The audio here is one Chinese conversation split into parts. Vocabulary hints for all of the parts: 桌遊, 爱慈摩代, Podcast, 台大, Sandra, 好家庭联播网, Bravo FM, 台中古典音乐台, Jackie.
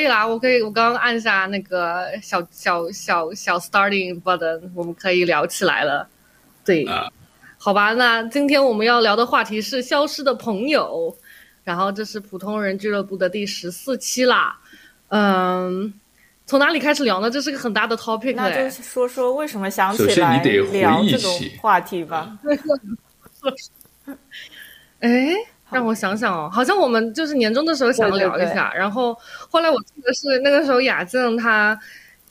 以啦，我刚刚按下那个小 starting button， 我们可以聊起来了。对，好吧，那今天我们要聊的话题是消失的朋友，然后这是普通人俱乐部的第14期啦。嗯，从哪里开始聊呢？这是个很大的 topic， 那就是说说为什么想起来聊这种话题吧。哎，让我想想哦，好像我们就是年终的时候想聊一下，对对对，然后后来我记得是那个时候雅静她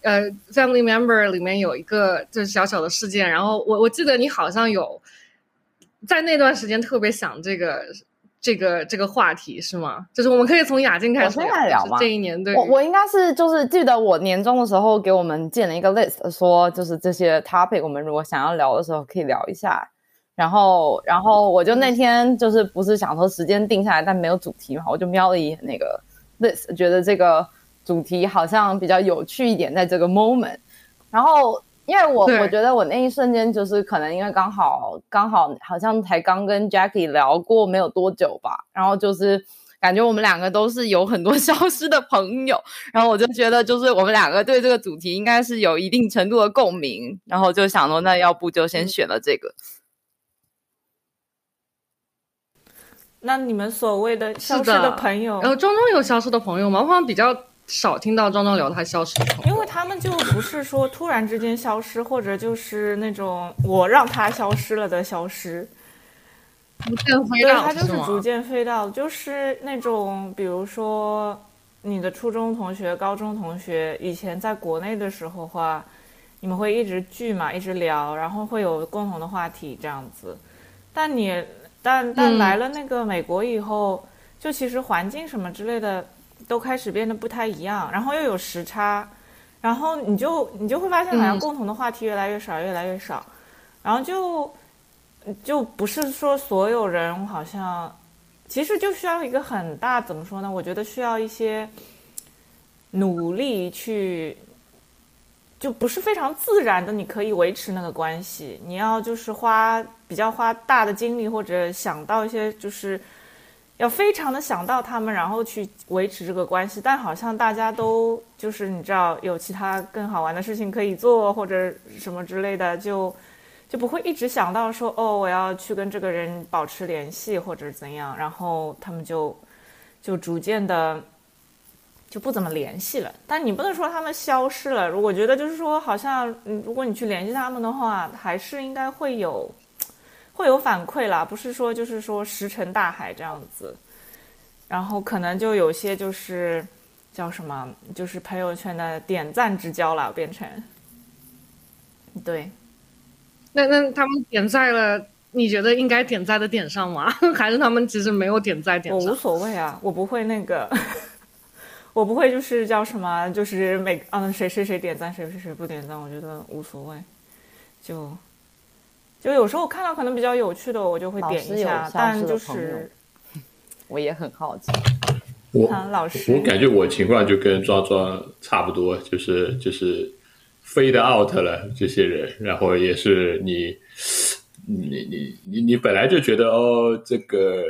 family member 里面有一个就是小小的事件，然后我记得你好像有在那段时间特别想这个话题是吗？就是我们可以从雅静开始聊，我现在聊吗？这一年对，我应该是就是记得我年终的时候给我们建了一个 list， 说就是这些 topic 我们如果想要聊的时候可以聊一下。然后我就那天就是不是想说时间定下来但没有主题嘛，我就瞄了一眼那个 list， 觉得这个主题好像比较有趣一点在这个 moment。 然后因为我觉得我那一瞬间就是可能因为刚好好像才刚跟 Jackie 聊过没有多久吧，然后就是感觉我们两个都是有很多消失的朋友，然后我就觉得就是我们两个对这个主题应该是有一定程度的共鸣，然后就想说那要不就先选了这个。那你们所谓的消失的朋友，庄庄有消失的朋友吗？我好像比较少听到庄庄聊他消失的朋友，因为他们就不是说突然之间消失，或者就是那种我让他消失了的消失，逐渐飞到，对，他就是逐渐飞到，就是那种比如说你的初中同学、高中同学，以前在国内的时候的话，你们会一直聚嘛，一直聊，然后会有共同的话题这样子，但来了那个美国以后，就其实环境什么之类的都开始变得不太一样，然后又有时差，然后你就会发现好像共同的话题越来越少越来越少，然后就不是说所有人好像，其实就需要一个很大，怎么说呢，我觉得需要一些努力去，就不是非常自然的你可以维持那个关系，你要就是比较花大的精力，或者想到一些就是要非常的想到他们然后去维持这个关系，但好像大家都就是你知道有其他更好玩的事情可以做或者什么之类的，就不会一直想到说哦我要去跟这个人保持联系或者怎样，然后他们就逐渐的就不怎么联系了。但你不能说他们消失了，我觉得就是说好像如果你去联系他们的话还是应该会有反馈啦，不是说就是说石沉大海这样子。然后可能就有些就是叫什么，就是朋友圈的点赞之交啦，变成。对，那他们点赞了，你觉得应该点赞的点上吗？还是他们其实没有点赞点上？我无所谓啊，我不会那个我不会就是叫什么，就是谁点赞谁不点赞，我觉得无所谓。就有时候我看到可能比较有趣的我就会点一下，但就是我也很好奇。我感觉我情况就跟庄庄差不多，就是飞的 out 了这些人，然后也是你本来就觉得哦这个。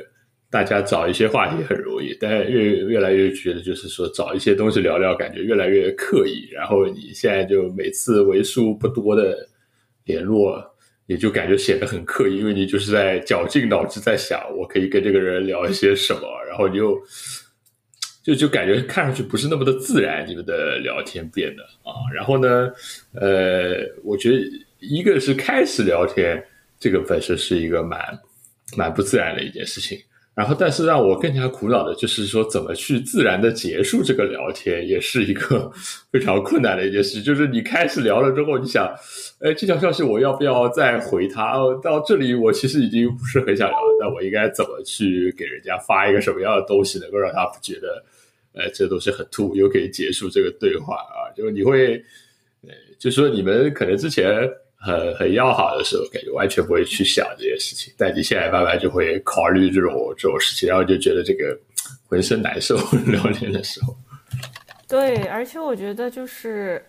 大家找一些话题很容易，但越来越觉得就是说找一些东西聊聊感觉越来越刻意，然后你现在就每次为数不多的联络也就感觉显得很刻意，因为你就是在绞尽脑汁在想我可以跟这个人聊一些什么，然后你就感觉看上去不是那么的自然，你们的聊天变得啊。然后呢我觉得一个是开始聊天这个本身是一个蛮不自然的一件事情，然后但是让我更加苦恼的就是说怎么去自然的结束这个聊天也是一个非常困难的一件事，就是你开始聊了之后你想这条消息我要不要再回他，到这里我其实已经不是很想聊，那我应该怎么去给人家发一个什么样的东西能够让他不觉得这东西很突兀又可以结束这个对话啊？就你会就说你们可能之前很要好的时候感觉完全不会去想这些事情，但你现在慢慢就会考虑这种事情，然后就觉得这个浑身难受聊天的时候。对，而且我觉得就是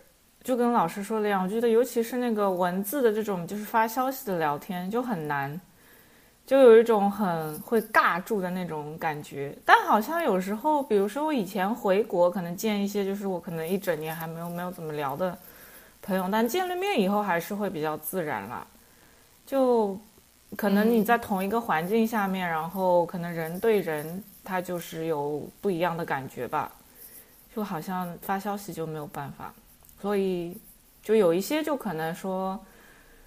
就跟老师说的一样，我觉得尤其是那个文字的这种就是发消息的聊天就很难，就有一种很会尬住的那种感觉。但好像有时候比如说我以前回国可能见一些就是我可能一整年还没有怎么聊的朋友，但见了面以后还是会比较自然啦。就可能你在同一个环境下面，然后可能人对人他就是有不一样的感觉吧，就好像发消息就没有办法，所以就有一些就可能说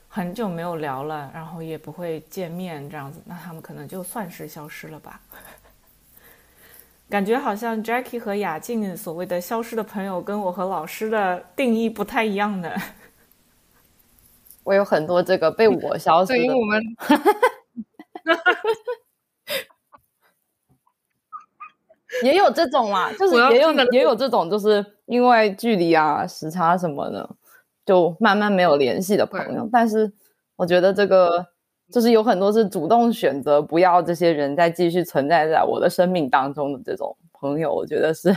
很久没有聊了，然后也不会见面这样子，那他们可能就算是消失了吧。感觉好像 Jackie 和雅静所谓的消失的朋友跟我和老师的定义不太一样的。我有很多这个被我消失的，对于我们也有这种啦，就是也有这种，就是因为距离啊时差什么的就慢慢没有联系的朋友。但是我觉得这个就是有很多是主动选择不要这些人再继续存在在我的生命当中的这种朋友，我觉得是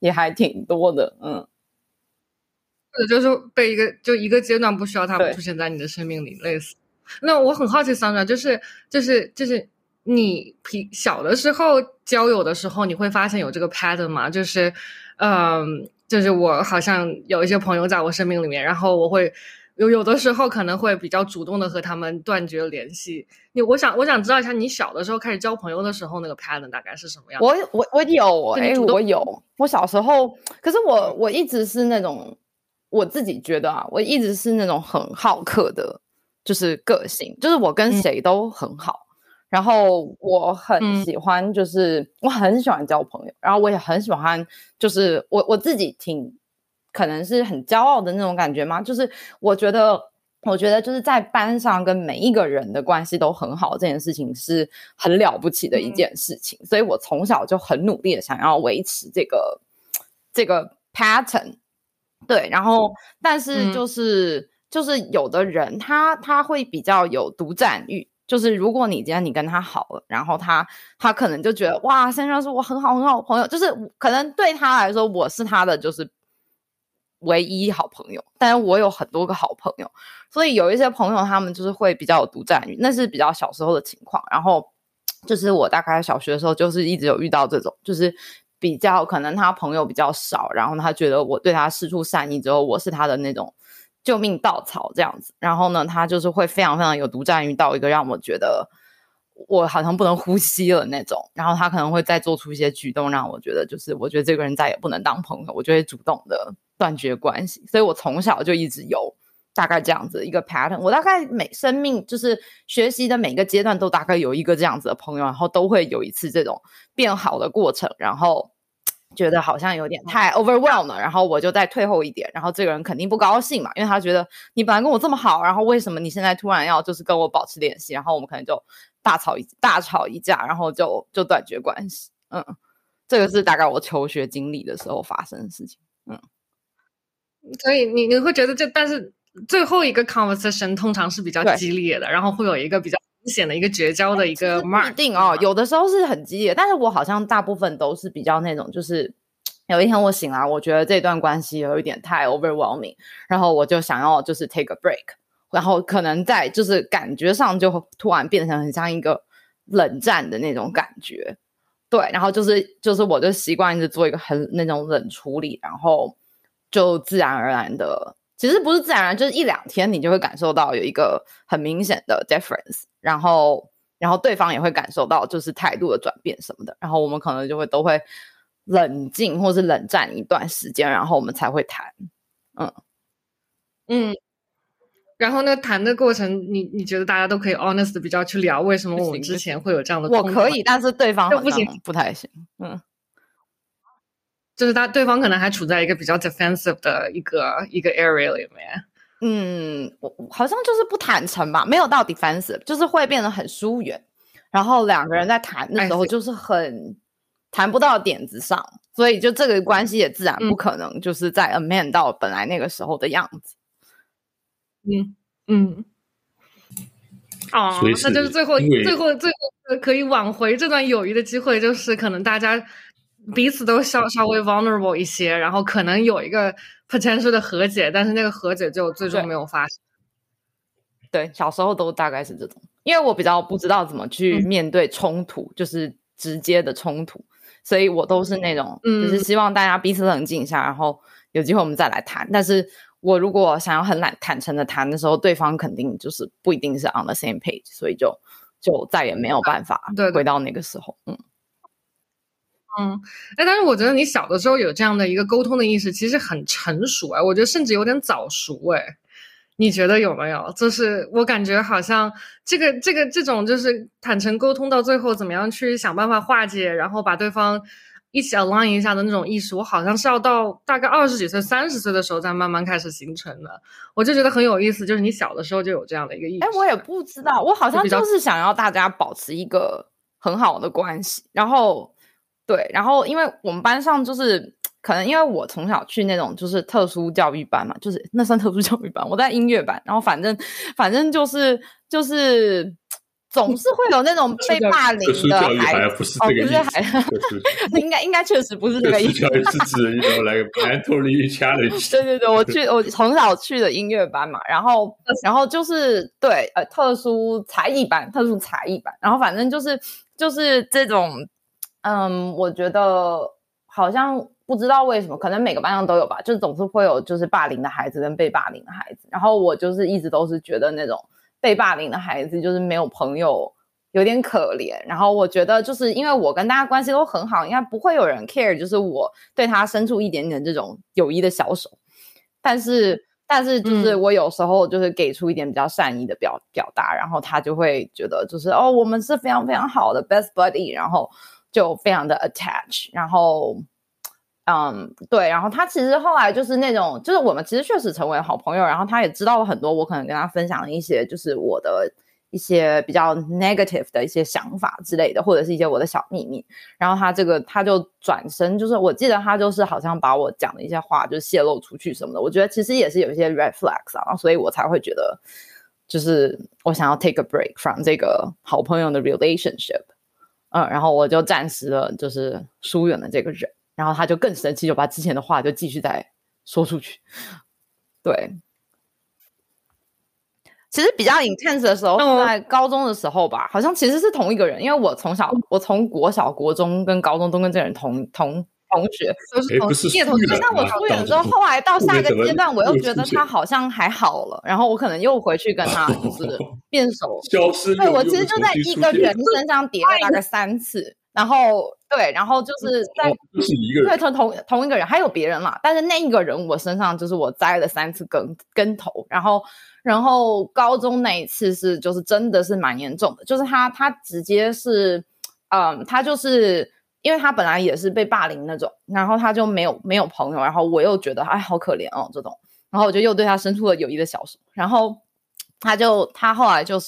也还挺多的。嗯，就是被一个阶段不需要他们出现在你的生命里，类似。那我很好奇Sandra，就是你小的时候交友的时候，你会发现有这个 pattern 吗？就是，就是我好像有一些朋友在我生命里面，然后我会有的时候可能会比较主动的和他们断绝联系。我想知道一下，你小的时候开始交朋友的时候，那个 pattern 大概是什么样？我有我有，我小时候，可是我一直是那种。我自己觉得啊，我一直是那种很好客的就是个性，就是我跟谁都很好，然后我很喜欢就是我很喜欢交朋友，然后我也很喜欢就是我自己挺可能是很骄傲的那种感觉嘛，就是我觉得就是在班上跟每一个人的关系都很好这件事情是很了不起的一件事情，所以我从小就很努力的想要维持这个 pattern。对，然后但是就是有的人他会比较有独占欲，就是如果你今天你跟他好了，然后他可能就觉得哇Sandra是我很好很好的朋友，就是可能对他来说我是他的就是唯一好朋友，但是我有很多个好朋友，所以有一些朋友他们就是会比较有独占欲，那是比较小时候的情况。然后就是我大概小学的时候就是一直有遇到这种，就是比较可能他朋友比较少，然后他觉得我对他施出善意之后我是他的那种救命稻草这样子，然后呢他就是会非常非常有独占欲到一个让我觉得我好像不能呼吸了那种，然后他可能会再做出一些举动让我觉得就是我觉得这个人再也不能当朋友，我就会主动的断绝关系。所以我从小就一直有大概这样子一个 pattern， 我大概每生命就是学习的每个阶段都大概有一个这样子的朋友，然后都会有一次这种变好的过程，然后觉得好像有点太 overwhelmed 了，然后我就再退后一点，然后这个人肯定不高兴嘛，因为他觉得你本来跟我这么好，然后为什么你现在突然要就是跟我保持联系，然后我们可能就大吵一架，然后就断绝关系。嗯，这个是大概我求学经历的时候发生的事情。嗯，所以你会觉得这但是最后一个 conversation 通常是比较激烈的，然后会有一个比较明显的一个绝交的一个 mark。 一定哦，有的时候是很激烈，但是我好像大部分都是比较那种就是有一天我醒来我觉得这段关系有一点太 overwhelming， 然后我就想要就是 take a break， 然后可能在就是感觉上就突然变成很像一个冷战的那种感觉。对，然后就是我就习惯一直做一个很那种冷处理，然后就自然而然的，其实不是自然而然，就是一两天你就会感受到有一个很明显的 difference， 然后对方也会感受到就是态度的转变什么的，然后我们可能就会都会冷静或是冷战一段时间，然后我们才会谈。然后那谈的过程你觉得大家都可以 honest 的比较去聊为什么我们之前会有这样的，我可以，但是对方好像不太行。就是对方可能还处在一个比较 defensive 的一个 area 里面。我好像就是不坦诚吧，没有到 defensive， 就是会变得很疏远，然后两个人在谈的时候就是很谈不到点子上，所以就这个关系也自然不可能就是再 amend 到本来那个时候的样子。哦，那就是最后可以挽回这段友谊的机会，就是可能大家彼此都稍微 vulnerable 一些，然后可能有一个 potential 的和解，但是那个和解就最终没有发生。对，小时候都大概是这种，因为我比较不知道怎么去面对冲突、就是直接的冲突，所以我都是那种就是希望大家彼此冷静一下，然后有机会我们再来谈。但是我如果想要很坦诚的谈的时候，对方肯定就是不一定是 on the same page， 所以就再也没有办法回到那个时候。但是我觉得你小的时候有这样的一个沟通的意识其实很成熟，我觉得甚至有点早熟。你觉得有没有？就是我感觉好像这种就是坦诚沟通到最后怎么样去想办法化解，然后把对方一起 align 一下的那种意识，我好像是要到大概20几岁30岁的时候才慢慢开始形成的。我就觉得很有意思，就是你小的时候就有这样的一个意识。我也不知道，我好像就是想要大家保持一个很好的关系。然后因为我们班上就是可能因为我从小去那种就是特殊教育班嘛，就是那算特殊教育班，我在音乐班，然后反正就是总是会有那种被霸凌的孩子，不是这个意思，应该确实不是这个意思。教育是指来mentally challenge。对，我从小去的音乐班嘛，然后就是对特殊才艺班，然后反正就是这种，我觉得好像不知道为什么，可能每个班上都有吧，就总是会有就是霸凌的孩子跟被霸凌的孩子，然后我就是一直都是觉得那种被霸凌的孩子就是没有朋友，有点可怜。然后我觉得就是因为我跟大家关系都很好，应该不会有人 care 就是我对他伸出一点点这种友谊的小手，但是就是我有时候就是给出一点比较善意的表达，然后他就会觉得就是我们是非常非常好的 best buddy， 然后就非常的 attach， 然后对，然后他其实后来就是那种，就是我们其实确实成为好朋友，然后他也知道了很多我可能跟他分享的一些就是我的一些比较 negative 的一些想法之类的，或者是一些我的小秘密，然后他就转身，就是我记得他就是好像把我讲的一些话就泄露出去什么的，我觉得其实也是有一些 red flags 啊，所以我才会觉得就是我想要 take a break from 这个好朋友的 relationship， 然后我就暂时的就是疏远了这个人，然后他就更生气，就把之前的话就继续再说出去。对，其实比较 intense 的时候是在高中的时候吧，好像其实是同一个人，因为我从国小、国中跟高中都跟这个人同学都是同学，但我疏远之后，后来到下一个阶段，我又觉得他好像还好了，然后我可能又回去跟他就是变熟，消失。对，我其实就在一个人身上叠了大概3次。然后对，然后就是在是一个人，对，同一个人，还有别人啦，但是那一个人我身上就是我栽了3次跟头，然后高中那一次是就是真的是蛮严重的，就是他直接是他就是因为他本来也是被霸凌那种，然后他就没有朋友，然后我又觉得哎好可怜哦这种，然后我就又对他伸出了友谊的小手，然后他后来就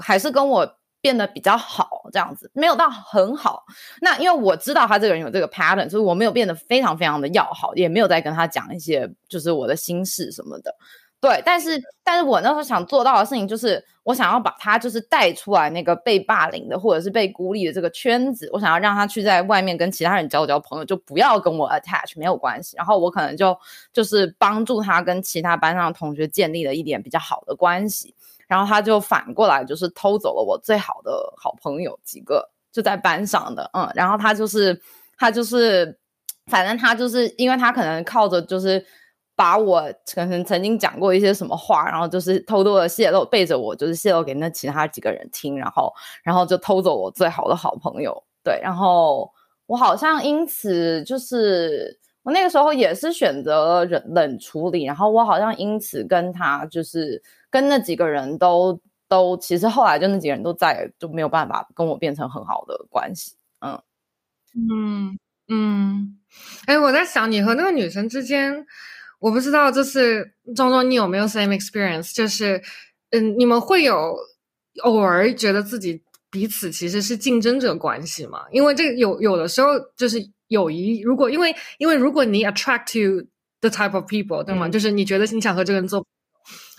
还是跟我变得比较好，这样子没有到很好。那因为我知道他这个人有这个 pattern， 就是我没有变得非常非常的要好，也没有再跟他讲一些就是我的心事什么的。对，但是我那时候想做到的事情就是，我想要把他就是带出来那个被霸凌的或者是被孤立的这个圈子，我想要让他去在外面跟其他人交朋友，就不要跟我 attach， 没有关系。然后我可能就是帮助他跟其他班上的同学建立了一点比较好的关系。然后他就反过来就是偷走了我最好的好朋友几个，就在班上的然后他就是反正他就是因为他可能靠着就是把我可能曾经讲过一些什么话，然后就是偷偷的泄露，背着我就是泄露给那其他几个人听，然后就偷走我最好的好朋友。对，然后我好像因此就是我那个时候也是选择冷处理，然后我好像因此跟他就是跟那几个人都其实后来就那几个人都再也就没有办法跟我变成很好的关系。我在想你和那个女生之间，我不知道就是庄庄你有没有 same experience， 就是你们会有偶尔觉得自己彼此其实是竞争者关系嘛？因为这个有的时候就是友谊，如果因为如果你 attract to the type of people， 对吗？就是你觉得你想和这个人做，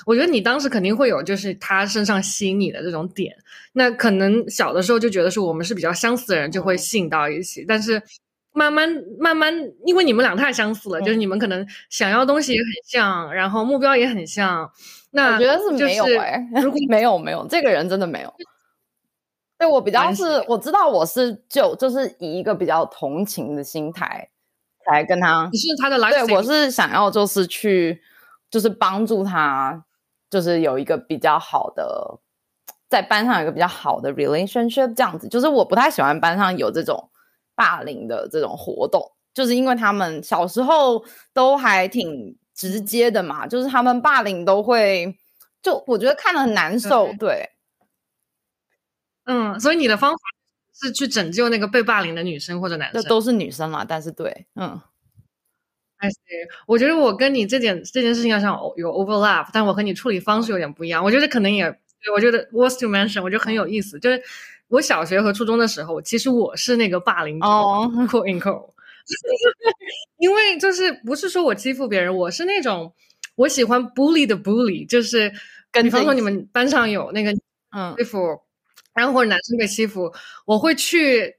我觉得你当时肯定会有就是他身上吸引你的这种点。那可能小的时候就觉得是我们是比较相似的人，就会吸引到一起，但是慢慢因为你们俩太相似了，就是你们可能想要东西也很像，然后目标也很像，那我觉得是没有如果没有这个人真的没有。对，我比较是我知道我是就是以一个比较同情的心态来跟他，你是他的 life， 对，我是想要就是去就是帮助他，就是有一个比较好的在班上有一个比较好的 relationship 这样子。就是我不太喜欢班上有这种霸凌的这种活动，就是因为他们小时候都还挺直接的嘛，就是他们霸凌都会就我觉得看得很难受。 对，嗯，所以你的方法是去拯救那个被霸凌的女生或者男生？都是女生嘛，但是对，嗯，I see。 我觉得我跟你这件事情上有 overlap， 但我和你处理方式有点不一样。我觉得可能也，我觉得 worth to mention， 我觉得很有意思。就是我小学和初中的时候，其实我是那个霸凌者 ，quote in quote， 因为就是不是说我欺负别人，我是那种我喜欢 bully 的 bully， 就是比方说你们班上有那个欺负，然后或者男生被欺负，我会去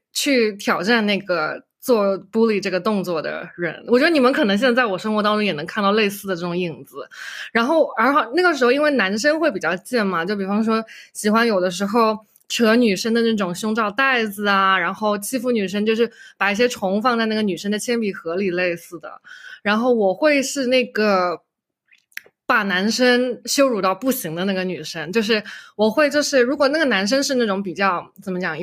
挑战那个做 bully 这个动作的人。我觉得你们可能现在在我生活当中也能看到类似的这种影子。然后那个时候因为男生会比较贱嘛，就比方说喜欢有的时候扯女生的那种胸罩带子啊，然后欺负女生，就是把一些虫放在那个女生的铅笔盒里类似的。然后我会是那个把男生羞辱到不行的那个女生，就是我会就是如果那个男生是那种比较怎么讲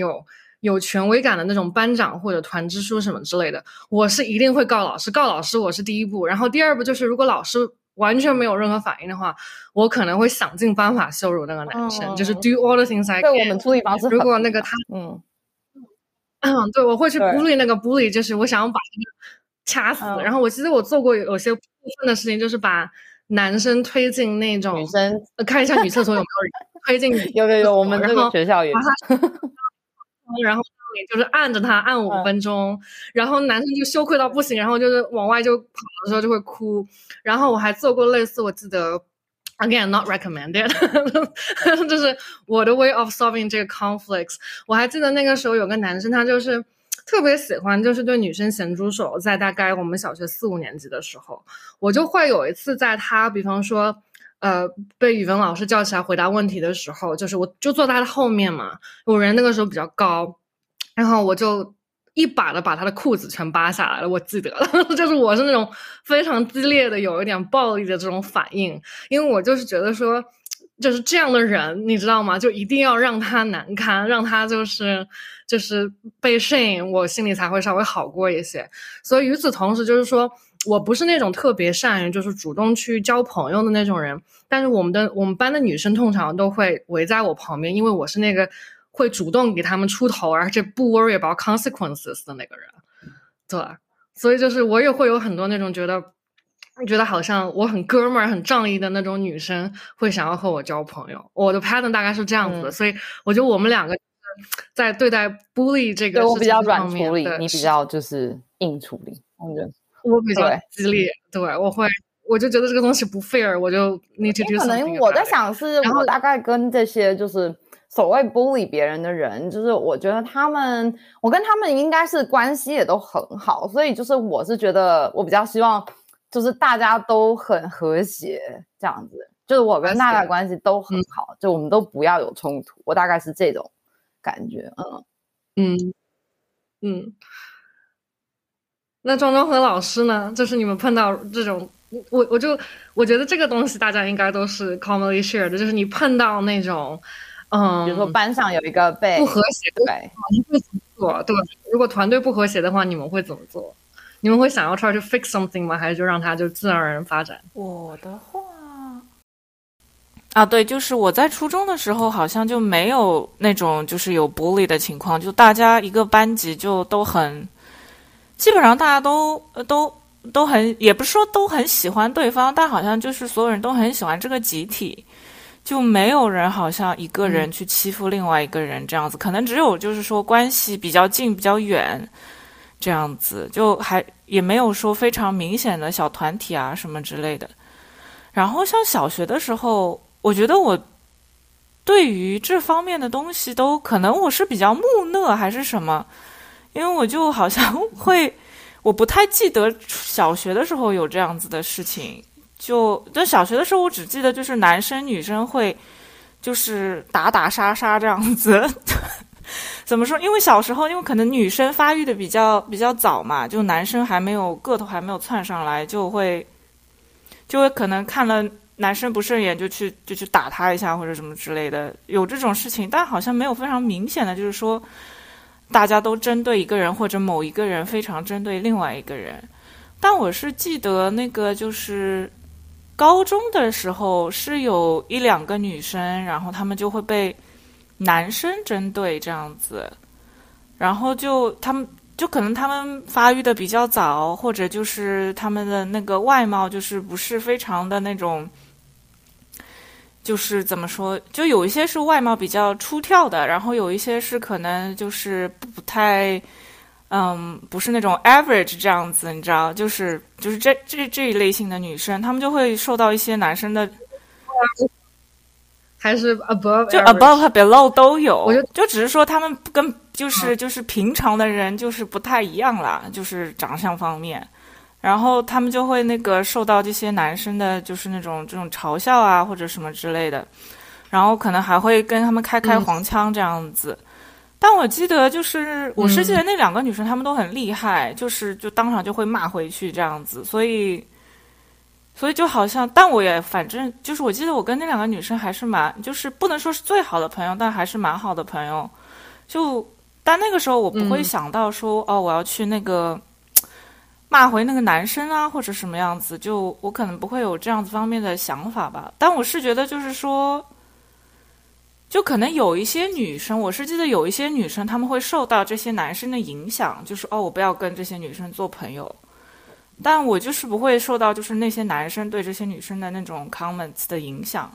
有权威感的那种班长或者团支书什么之类的，我是一定会告老师。告老师我是第一步，然后第二步就是如果老师完全没有任何反应的话，我可能会想尽办法羞辱那个男生，就是 do all the things I can。 对，我们处理方式如果那个他对，我会去 bully 那个 bully， 就是我想要把这个掐死。然后我其实我做过有些部分的事情，就是把男生推进那种女生，看一下女厕所有没有人推进女有，我们这个学校也然后就是按着他按5分钟、然后男生就羞愧到不行，然后就是往外就跑的时候就会哭。然后我还做过类似，我记得 again not recommended 就是我的 way of solving 这个 conflicts。 我还记得那个时候有个男生，他就是特别喜欢就是对女生咸猪手。在大概我们小学4、5年级的时候，我就会有一次在他比方说被语文老师叫起来回答问题的时候，就是我就坐在他的后面嘛，我人那个时候比较高，然后我就一把的把他的裤子全扒下来了。我记得了就是我是那种非常激烈的有一点暴力的这种反应，因为我就是觉得说就是这样的人你知道吗，就一定要让他难堪，让他就是被 shame， 我心里才会稍微好过一些。所以与此同时就是说我不是那种特别善于就是主动去交朋友的那种人，但是我们班的女生通常都会围在我旁边，因为我是那个会主动给他们出头而且不 worry about consequences 的那个人。对，所以就是我也会有很多那种觉得好像我很哥们儿很仗义的那种女生会想要和我交朋友。我的 pattern 大概是这样子的，所以我觉得我们两个在对待 bully 这个事情，我比较软处理，你比较就是硬处理。我比较激烈， 对，我就觉得这个东西不 fair， 我就 need to do something。 可能我在想是我大概跟这些就是所谓 bully 别人的人，就是我觉得我跟他们应该是关系也都很好，所以就是我是觉得我比较希望就是大家都很和谐这样子，就是我跟大家关系都很好，就我们都不要有冲突，我大概是这种感觉。那庄庄和老师呢，就是你们碰到这种，我觉得这个东西大家应该都是 commonly share 的，就是你碰到那种比如说班上有一个被不和谐的，对，如果团队不和谐的话你们会怎么做？你们会想要try to fix something 吗？还是就让它就自然而然发展？我的话啊，对，就是我在初中的时候好像就没有那种就是有 bully 的情况，就大家一个班级就都很基本上大家都很，也不是说都很喜欢对方，但好像就是所有人都很喜欢这个集体，就没有人好像一个人去欺负另外一个人这样子。可能只有就是说关系比较近比较远这样子，就还也没有说非常明显的小团体啊什么之类的。然后像小学的时候，我觉得我对于这方面的东西都可能我是比较木讷还是什么，因为我就好像我不太记得小学的时候有这样子的事情，就小学的时候我只记得就是男生女生会就是打打杀杀这样子怎么说，因为小时候因为可能女生发育的比较早嘛，就男生还没有个头还没有窜上来，就会可能看了男生不顺眼就去打他一下或者什么之类的，有这种事情，但好像没有非常明显的就是说大家都针对一个人或者某一个人非常针对另外一个人。但我是记得那个就是高中的时候是有一两个女生，然后她们就会被男生针对这样子，然后就他们就可能他们发育的比较早，或者就是他们的那个外貌就是不是非常的那种，就是怎么说，就有一些是外貌比较出挑的，然后有一些是可能就是不太不是那种 average 这样子，你知道，就是这一类型的女生，她们就会受到一些男生的，还是 above 就 above 和 below 都有，我就只是说她们跟就是平常的人就是不太一样啦，就是长相方面。然后他们就会那个受到这些男生的就是那种这种嘲笑啊或者什么之类的，然后可能还会跟他们开黄腔这样子。但我记得就是我是记得那两个女生她们都很厉害，就是就当场就会骂回去这样子，所以就好像，但我也反正就是我记得我跟那两个女生还是蛮就是不能说是最好的朋友，但还是蛮好的朋友。就但那个时候我不会想到说哦我要去那个骂回那个男生啊或者什么样子，就我可能不会有这样子方面的想法吧。但我是觉得就是说就可能有一些女生，我是记得有一些女生她们会受到这些男生的影响，就是哦我不要跟这些女生做朋友，但我就是不会受到就是那些男生对这些女生的那种 comments 的影响，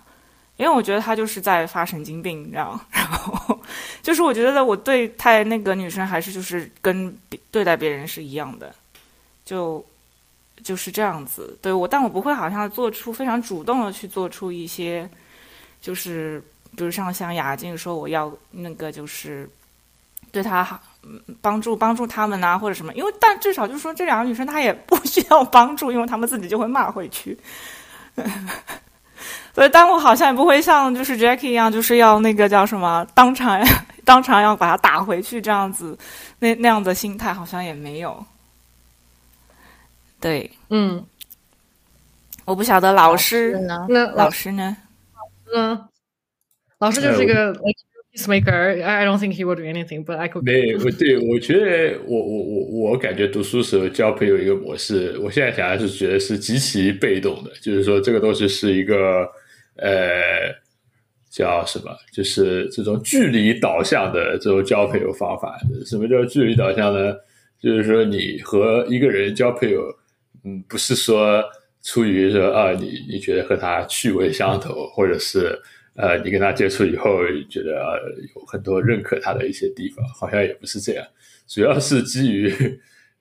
因为我觉得他就是在发神经病，你知道，然后就是我觉得我对待那个女生还是就是跟对待别人是一样的，就是这样子。对，我但我不会好像做出非常主动的去做出一些就是比如像雅静说我要那个就是对她帮助他们啊或者什么，因为但至少就是说这两个女生她也不需要帮助，因为她们自己就会骂回去所以但我好像也不会像就是 Jackie 一样就是要那个叫什么当场要把她打回去这样子，那样的心态好像也没有。对，我不晓得老师呢？老师就是一个 peacemaker。I don't think he would do anything, but I could. 对，我觉得我感觉读书时候交朋友一个模式，我现在想来是觉得是极其被动的，就是说这个东西是一个叫什么，就是这种距离导向的这种交朋友方法。什么叫距离导向呢？就是说你和一个人交朋友不是说出于说啊你觉得和他趣味相投，或者是你跟他接触以后觉得有很多认可他的一些地方，好像也不是这样。主要是基于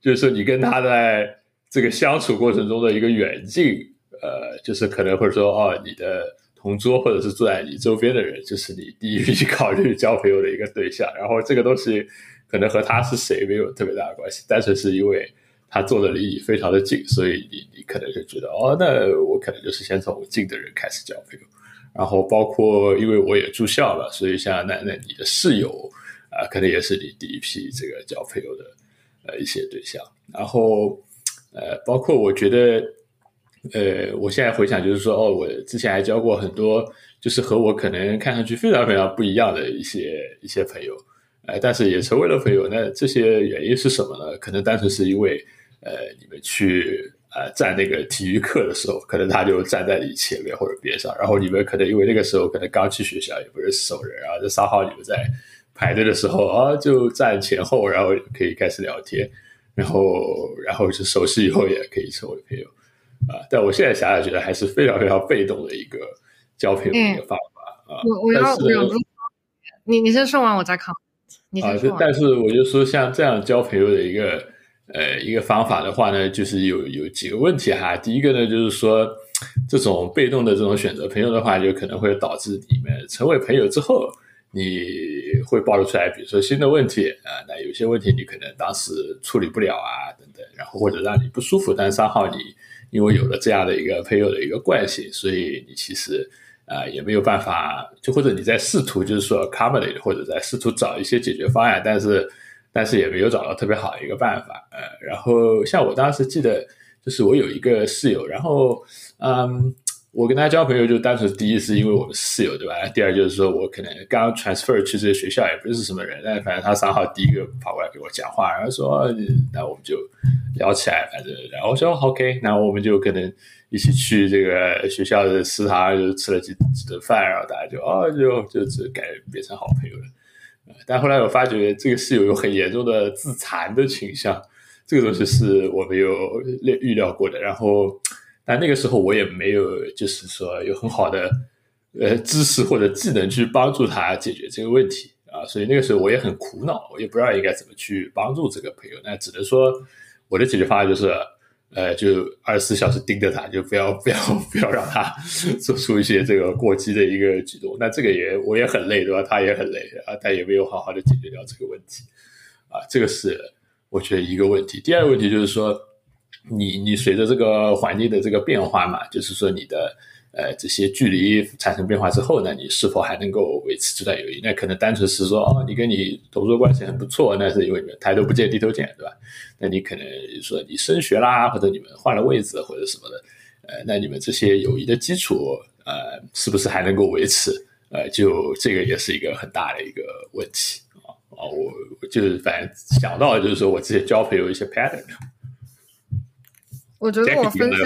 就是说你跟他在这个相处过程中的一个远近，就是可能会说哦你的同桌或者是坐在你周边的人就是你第一批考虑交朋友的一个对象，然后这个东西可能和他是谁没有特别大的关系，单纯是因为他坐的离你非常的近，所以你可能就觉得哦，那我可能就是先从近的人开始交朋友。然后包括因为我也住校了，所以像那你的室友可能也是你第一批这个交朋友的一些对象。然后包括我觉得我现在回想就是说哦，我之前还交过很多就是和我可能看上去非常非常不一样的一些朋友。但是也成为了朋友，那这些原因是什么呢？可能单纯是因为你们去站那个体育课的时候，可能他就站在你前面或者边上，然后你们可能因为那个时候可能刚去学校也不认识熟人，然后就刚好你们在排队的时候就站前后，然后可以开始聊天，然后就熟悉以后也可以成为朋友但我现在想想觉得还是非常非常被动的一个交朋友的一个方法你先说完我再看但是我就说像这样交朋友的一个方法的话呢，就是有几个问题哈。第一个呢，就是说这种被动的这种选择朋友的话，就可能会导致你们成为朋友之后，你会暴露出来，比如说新的问题那有些问题你可能当时处理不了等等，然后或者让你不舒服，但是刚好你因为有了这样的一个配偶的一个关系，所以你其实也没有办法，就或者你在试图就是说 accommodate 或者在试图找一些解决方案，但是也没有找到特别好的一个办法。然后像我当时记得就是我有一个室友，然后我跟他交朋友就单纯第一是因为我们室友对吧，第二就是说我可能刚 transfer 去这个学校也不是什么人，但反正他刚好第一个跑过来给我讲话，然后说那我们就聊起来，反正然后我说 OK， 那我们就可能一起去这个学校的食堂就吃了几顿饭，然后大家就改变成好朋友了。但后来我发觉这个室友有很严重的自残的倾向，这个东西是我没有预料过的。然后但那个时候我也没有就是说有很好的知识或者技能去帮助他解决这个问题啊，所以那个时候我也很苦恼，我也不知道应该怎么去帮助这个朋友，那只能说我的解决方案就是就24小时盯着他，就不要让他做出一些这个过激的一个举动。那这个我也很累对吧，他也很累啊，他也没有好好的解决掉这个问题啊，这个是我觉得一个问题。第二个问题就是说你随着这个环境的这个变化嘛，就是说你的这些距离产生变化之后呢，你是否还能够维持这段友谊？那可能单纯是说你跟你同桌关系很不错，那是因为你们抬头不见低头见对吧，那你可能说你升学啦，或者你们换了位置或者什么的那你们这些友谊的基础是不是还能够维持就这个也是一个很大的一个问题啊，我就是反正想到的就是说我之前交朋友一些 pattern。我觉得我分析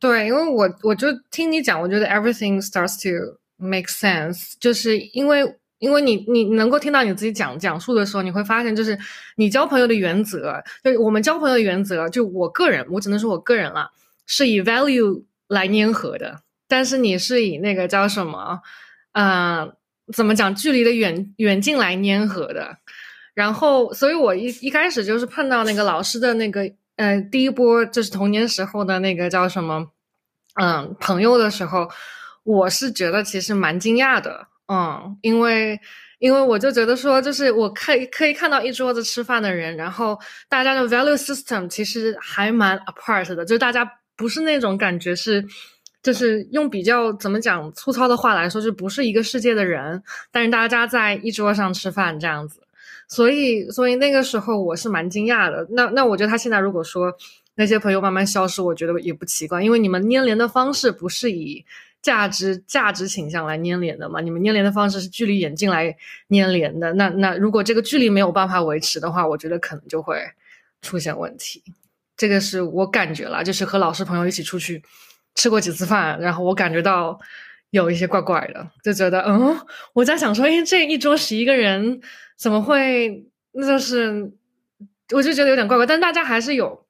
对，因为我就听你讲，我觉得 everything starts to make sense， 就是因为你能够听到你自己讲述的时候，你会发现就是你交朋友的原则，就我们交朋友的原则，就我只能说我个人了，是以 value 来粘合的，但是你是以那个叫什么怎么讲距离的远近来粘合的。然后所以我一开始就是碰到那个老师的那个第一波就是童年时候的那个叫什么朋友的时候，我是觉得其实蛮惊讶的因为我就觉得说就是我可以看到一桌子吃饭的人，然后大家的 value system 其实还蛮 apart 的，就大家不是那种感觉是就是用比较怎么讲粗糙的话来说就不是一个世界的人，但是大家在一桌上吃饭这样子，所以那个时候我是蛮惊讶的。那我觉得他现在如果说那些朋友慢慢消失，我觉得也不奇怪，因为你们粘连的方式不是以价值倾向来粘连的嘛，你们粘连的方式是距离远近来粘连的。那如果这个距离没有办法维持的话，我觉得可能就会出现问题。这个是我感觉啦，就是和老师朋友一起出去吃过几次饭，然后我感觉到有一些怪怪的，就觉得我在想说这一桌11个人怎么会，那就是我就觉得有点怪怪，但大家还是有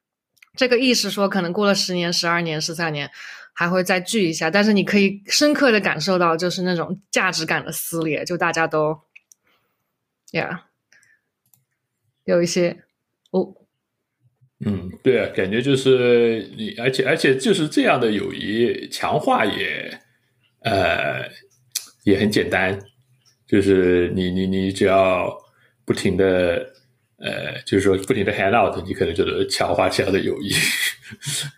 这个意识说可能过了10年12年13年还会再聚一下，但是你可以深刻的感受到就是那种价值感的撕裂，就大家都 有一些对啊，感觉就是你而且就是这样的友谊强化也很简单，就是你只要不停的就是说不停的 hand out， 你可能就能强化这样的友谊。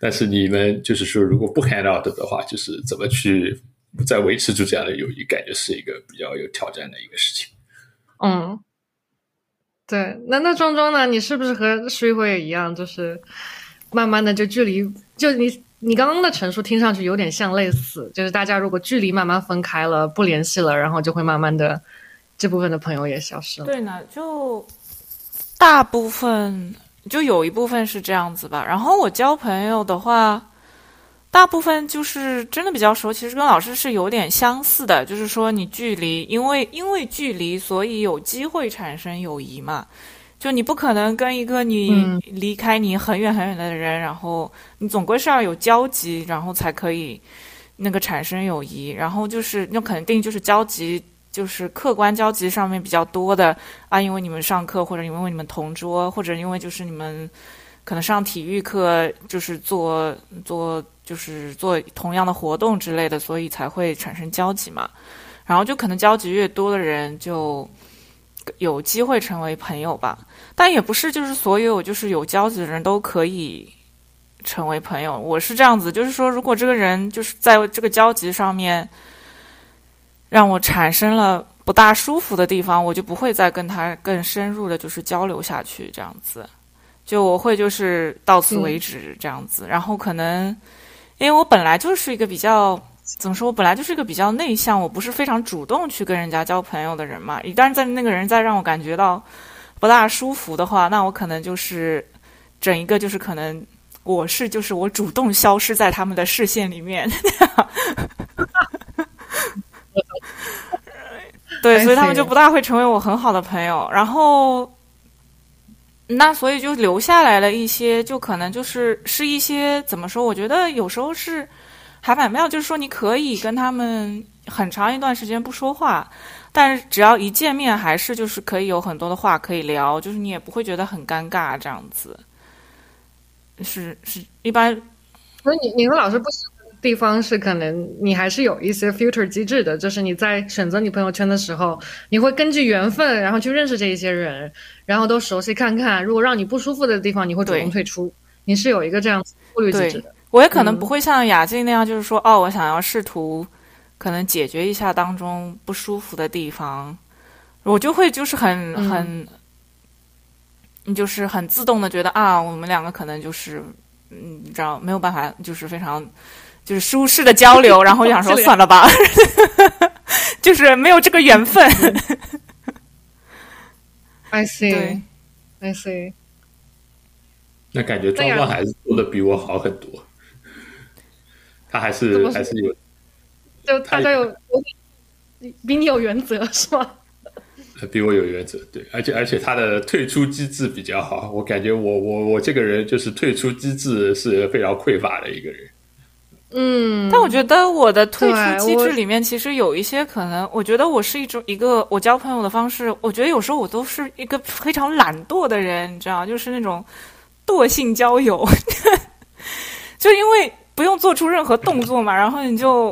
但是你们就是说如果不 hand out 的话，就是怎么去再维持住这样的友谊，感觉是一个比较有挑战的一个事情。对，那庄庄呢？你是不是和水火也一样，就是慢慢的就距离就你刚刚的陈述听上去有点像类似，就是大家如果距离慢慢分开了，不联系了，然后就会慢慢的这部分的朋友也消失了。对呢，就大部分就有一部分是这样子吧。然后我交朋友的话，大部分就是真的比较熟，其实跟老师是有点相似的，就是说你距离，因为距离，所以有机会产生友谊嘛。就你不可能跟一个你离开你很远很远的人，然后你总归是要有交集，然后才可以那个产生友谊。然后就是那肯定就是交集，就是客观交集上面比较多的啊，因为你们上课，或者因为你们同桌，或者因为就是你们可能上体育课，就是做同样的活动之类的，所以才会产生交集嘛。然后就可能交集越多的人就有机会成为朋友吧，但也不是就是所有就是有交集的人都可以成为朋友。我是这样子，就是说如果这个人就是在这个交集上面让我产生了不大舒服的地方，我就不会再跟他更深入的就是交流下去，这样子就我会就是到此为止这样子。然后可能因为我本来就是一个比较怎么说，我本来就是一个比较内向，我不是非常主动去跟人家交朋友的人嘛，一旦在那个人再让我感觉到不大舒服的话，那我可能就是整一个就是可能我是就是我主动消失在他们的视线里面对，所以他们就不大会成为我很好的朋友。然后那所以就留下来了一些，就可能就是是一些怎么说，我觉得有时候是还蛮妙，就是说你可以跟他们很长一段时间不说话，但是只要一见面还是就是可以有很多的话可以聊，就是你也不会觉得很尴尬这样子。是一般。所以你说老师不喜欢的地方是可能你还是有一些 filter 机制的，就是你在选择你朋友圈的时候，你会根据缘分然后去认识这一些人，然后都熟悉看看，如果让你不舒服的地方你会主动退出，你是有一个这样顾虑机制的。我也可能不会像雅静那样，就是说我想要试图可能解决一下当中不舒服的地方，我就会就是很自动的觉得我们两个可能就是你知道没有办法就是非常就是舒适的交流然后想说算了吧就是没有这个缘分I see 那感觉庄庄还是做的比我好很多，他还是有就大家有比你有原则是吗？比我有原则，对，而且他的退出机制比较好，我感觉我这个人就是退出机制是非常匮乏的一个人。但我觉得我的退出机制里面其实有一些可能，我觉得我是一个我交朋友的方式，我觉得有时候我都是一个非常懒惰的人，你知道，就是那种惰性交友就因为不用做出任何动作嘛，然后你就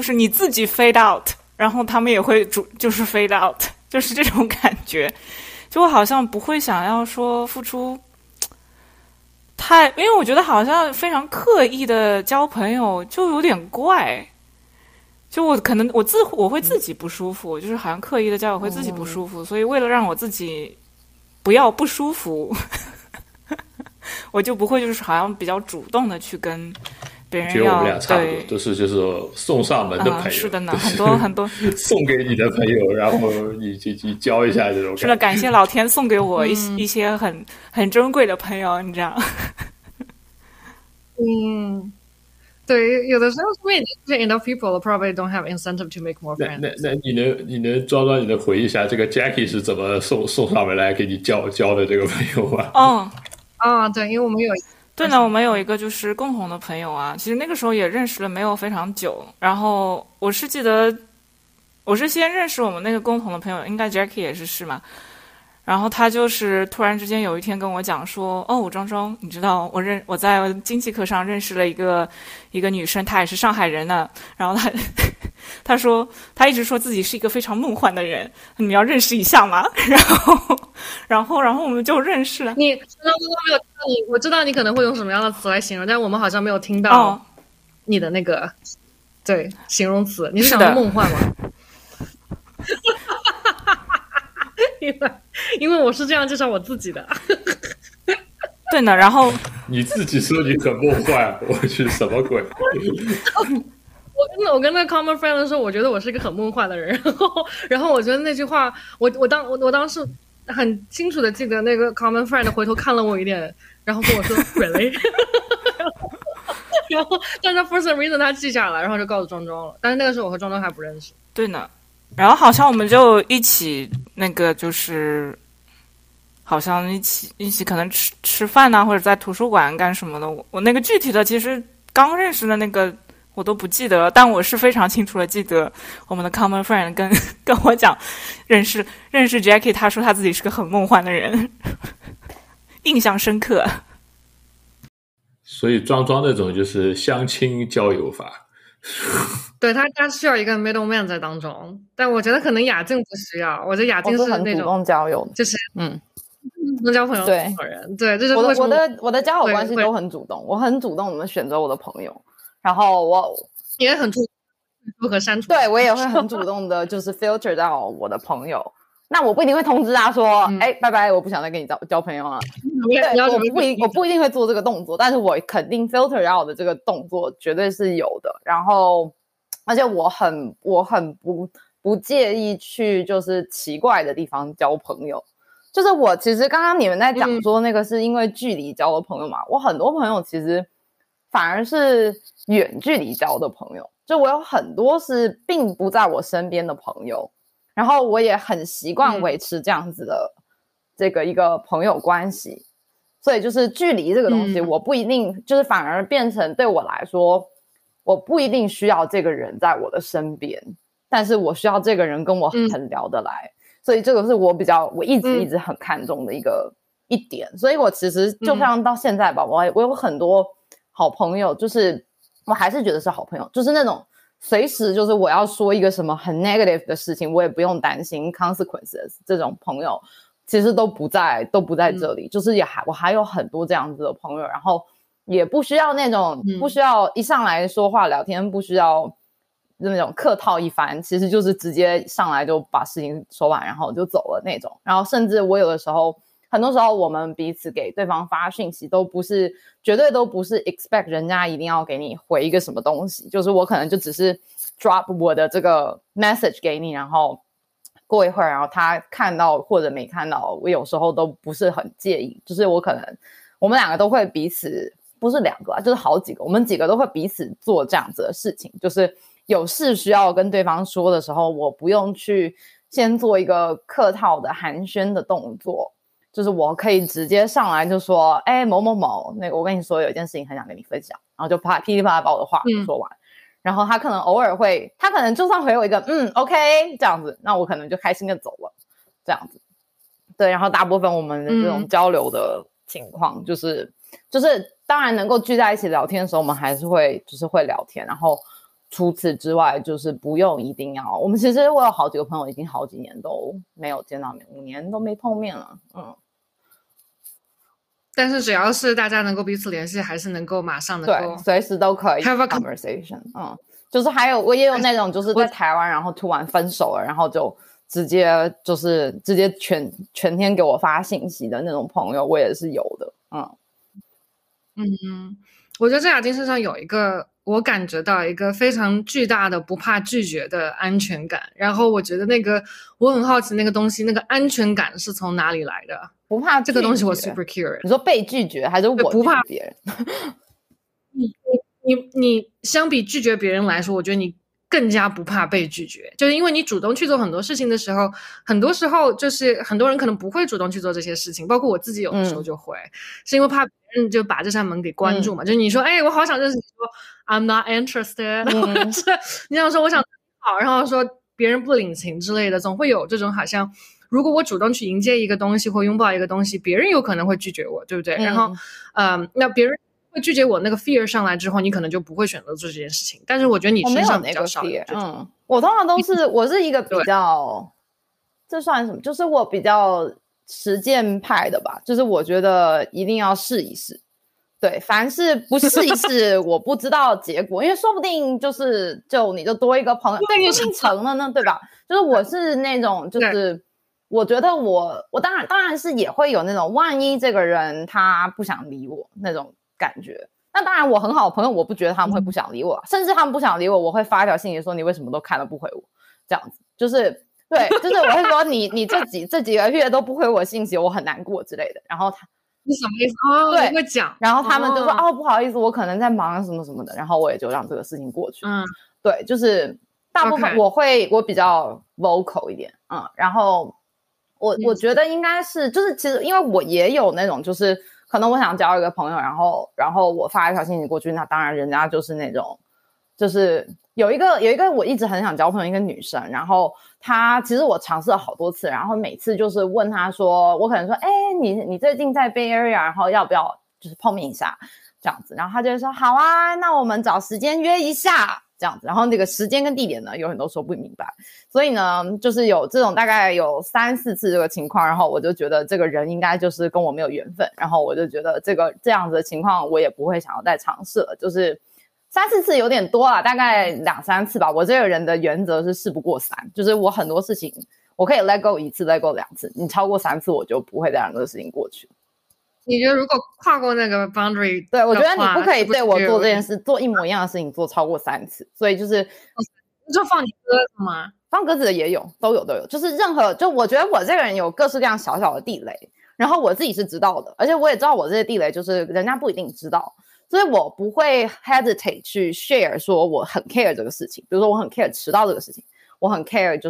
是你自己 fade out， 然后他们也会就是 fade out， 就是这种感觉。就我好像不会想要说付出太，因为我觉得好像非常刻意的交朋友就有点怪，就我可能我会自己不舒服，就是好像刻意的交友会自己不舒服，所以为了让我自己不要不舒服我就不会就是好像比较主动的去跟别人要，觉得我们俩差不多都是就是送上门的朋友，是的呢，很多很多送给你的朋友，然后你交一下这种感觉。是的，感谢老天送给我一些很珍贵的朋友，你知道。对，有的时候因为你 enough people probably don't have incentive to make more friends。那你能装你能回忆一下这个 Jackie 是怎么送上门来给你交的这个朋友吗？对，因为我们有。对呢，我们有一个就是共同的朋友啊，其实那个时候也认识了没有非常久，然后我是记得我是先认识我们那个共同的朋友，应该 Jackie 也是嘛，然后他就是突然之间有一天跟我讲说庄庄，你知道我在经济课上认识了一个女生，她也是上海人呢，然后他说他一直说自己是一个非常梦幻的人，你们要认识一下吗？然后我们就认识了。你我知道你可能会用什么样的词来形容，但我们好像没有听到你的那个对形容词，你是想梦幻吗？因为我是这样介绍我自己的。对呢，然后你自己说你很梦幻，我去什么鬼？我跟那个 common friend 说，我觉得我是一个很梦幻的人，然后我觉得那句话，我当时很清楚的记得那个 common friend 回头看了我一眼，然后跟我说 really， 然后但是 for some reason 他记下了，然后就告诉庄庄了。但是那个时候我和庄庄还不认识。对呢，然后好像我们就一起那个就是，好像一起可能吃饭呐、或者在图书馆干什么的。我那个具体的其实刚认识的那个。我都不记得了，但我是非常清楚的记得我们的 common friend 跟我讲认识 Jackie， 他说他自己是个很梦幻的人，印象深刻。所以庄庄那种就是相亲交友法，对，他需要一个 middleman 在当中，但我觉得可能雅静不需要，我觉得雅静是那种主动交友，就是能交朋友对人对，这就是为什么我的交友关系都很主动，我很主动我们选择我的朋友，然后我也很主动和删除，对我也会很主动的就是 filter 到我的朋友。那我不一定会通知他说哎、拜拜我不想再跟你交朋友了、对我不一定会做这个动作，但是我肯定 filter 到的这个动作绝对是有的。然后而且我很不介意去就是奇怪的地方交朋友，就是我其实刚刚你们在讲说那个是因为距离交的朋友嘛，我很多朋友其实反而是远距离交的朋友，就我有很多是并不在我身边的朋友，然后我也很习惯维持这样子的这个一个朋友关系、所以就是距离这个东西我不一定、就是反而变成对我来说我不一定需要这个人在我的身边，但是我需要这个人跟我很聊得来、所以这个是我一直很看重的一点。所以我其实就像到现在吧，我有很多好朋友，就是我还是觉得是好朋友，就是那种随时就是我要说一个什么很 negative 的事情我也不用担心 consequences 这种朋友其实都不在这里、就是我还有很多这样子的朋友，然后也不需要那种、不需要一上来说话聊天，不需要那种客套一番，其实就是直接上来就把事情说完然后就走了那种。然后甚至我有的时候很多时候我们彼此给对方发讯息绝对都不是 expect 人家一定要给你回一个什么东西，就是我可能就只是 drop 我的这个 message 给你，然后过一会儿然后他看到或者没看到我有时候都不是很介意，就是我可能我们两个都会彼此不是两个啊，就是好几个我们几个都会彼此做这样子的事情，就是有事需要跟对方说的时候我不用去先做一个客套的寒暄的动作，就是我可以直接上来就说哎，某某某那个我跟你说有一件事情很想跟你分享，然后就啪噼里啪啦把我的话说完、然后他可能偶尔会他可能就算回我一个OK 这样子，那我可能就开心的走了这样子。对，然后大部分我们的这种交流的情况就是当然能够聚在一起聊天的时候我们还是会就是会聊天，然后除此之外就是不用一定要我们其实我有好几个朋友已经好几年都没有见到面，5年都没碰面了但是只要是大家能够彼此联系还是能够马上能够对随时都可以 have a conversation 就是还有我也有那种就是在台湾然后突然分手了然后就直接全天给我发信息的那种朋友我也是有的我觉得这俩精神上有一个我感觉到一个非常巨大的不怕拒绝的安全感，然后我觉得那个我很好奇那个东西那个安全感是从哪里来的，不怕这个东西我 super curious。 你说被拒绝还是我拒绝不怕别人？你相比拒绝别人来说我觉得你更加不怕被拒绝，就是因为你主动去做很多事情的时候，很多时候就是很多人可能不会主动去做这些事情，包括我自己有的时候就会是因为怕别人就把这扇门给关住嘛，就是你说哎我好想认识你说 I'm not interested 或者是你想说我想好，然后说别人不领情之类的，总会有这种好像如果我主动去迎接一个东西或拥抱一个东西别人有可能会拒绝我对不对然后那别人会拒绝我那个 fear 上来之后你可能就不会选择做这件事情，但是我觉得你身上比较少有这种我通常都是我是一个比较这算什么就是我比较实践派的吧，就是我觉得一定要试一试，对凡是不试一试我不知道结果因为说不定就是你就多一个朋友对说不定成了呢对吧，就是我是那种就是我觉得我当然是也会有那种万一这个人他不想理我那种感觉，那当然我很好的朋友我不觉得他们会不想理我甚至他们不想理我我会发一条信息说你为什么都看了不回我这样子，就是对就是我会说你这几个月都不回我信息我很难过之类的，然后他你什么意思对你会讲，然后他们就说不好意思我可能在忙什么什么的，然后我也就让这个事情过去对就是大部分我比较 vocal 一点然后我觉得应该是就是其实因为我也有那种就是可能我想交一个朋友然后我发一条信息过去，那当然人家就是那种就是有一个我一直很想交朋友一个女生，然后她其实我尝试了好多次，然后每次就是问她说我可能说哎你最近在 Bay Area 然后要不要就是碰面一下这样子，然后她就会说好啊那我们找时间约一下这样子，然后那个时间跟地点呢有很多说不明白，所以呢就是有这种大概有3-4次这个情况，然后我就觉得这个人应该就是跟我没有缘分，然后我就觉得这样子的情况我也不会想要再尝试了，就是3-4次有点多了，大概2-3次吧。我这个人的原则是事不过3，就是我很多事情我可以 let go 1次 let go 2次，你超过3次我就不会再让这个事情过去。你觉得如果跨过那个 boundary， 对，我觉得你不可以对我做这件事，做一模一样的事情做超过3次，所以就是就放你鸽子吗？放鸽子的也有，都有，就是任何，就我觉得我这个人有各式各样小小的地雷，然后我自己是知道的，而且我也知道我这些地雷就是人家不一定知道，所以我不会 hesitate 去 share 说我很 care 这个事情，比如说我很 care 迟到这个事情，我很 care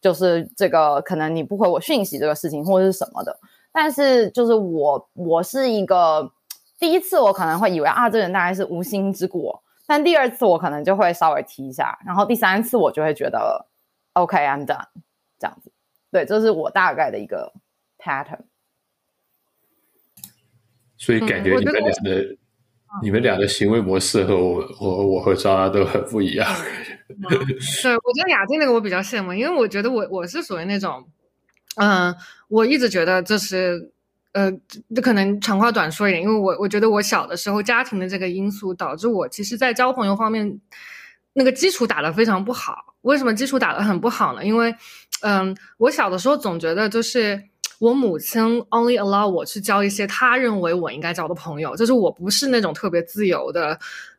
就是这个可能你不回我讯息这个事情或者是什么的。但是就是我是一个，第一次我可能会以为啊这人大概是无心之过，但第2次我可能就会稍微提一下，然后第3次我就会觉得 OK I'm done 这样子。对，这是我大概的一个 pattern。 所以感觉你们俩的行为模式和我和张拉都很不一样。对，我觉得雅静那个我比较羡慕，因为我觉得我是属于那种我一直觉得这是可能长话短说一点，因为我觉得我小的时候家庭的这个因素导致我其实在交朋友方面那个基础打得非常不好。为什么基础打得很不好呢？因为我小的时候总觉得就是我母亲 only allow 我去交一些她认为我应该交的朋友，就是我不是那种特别自由的，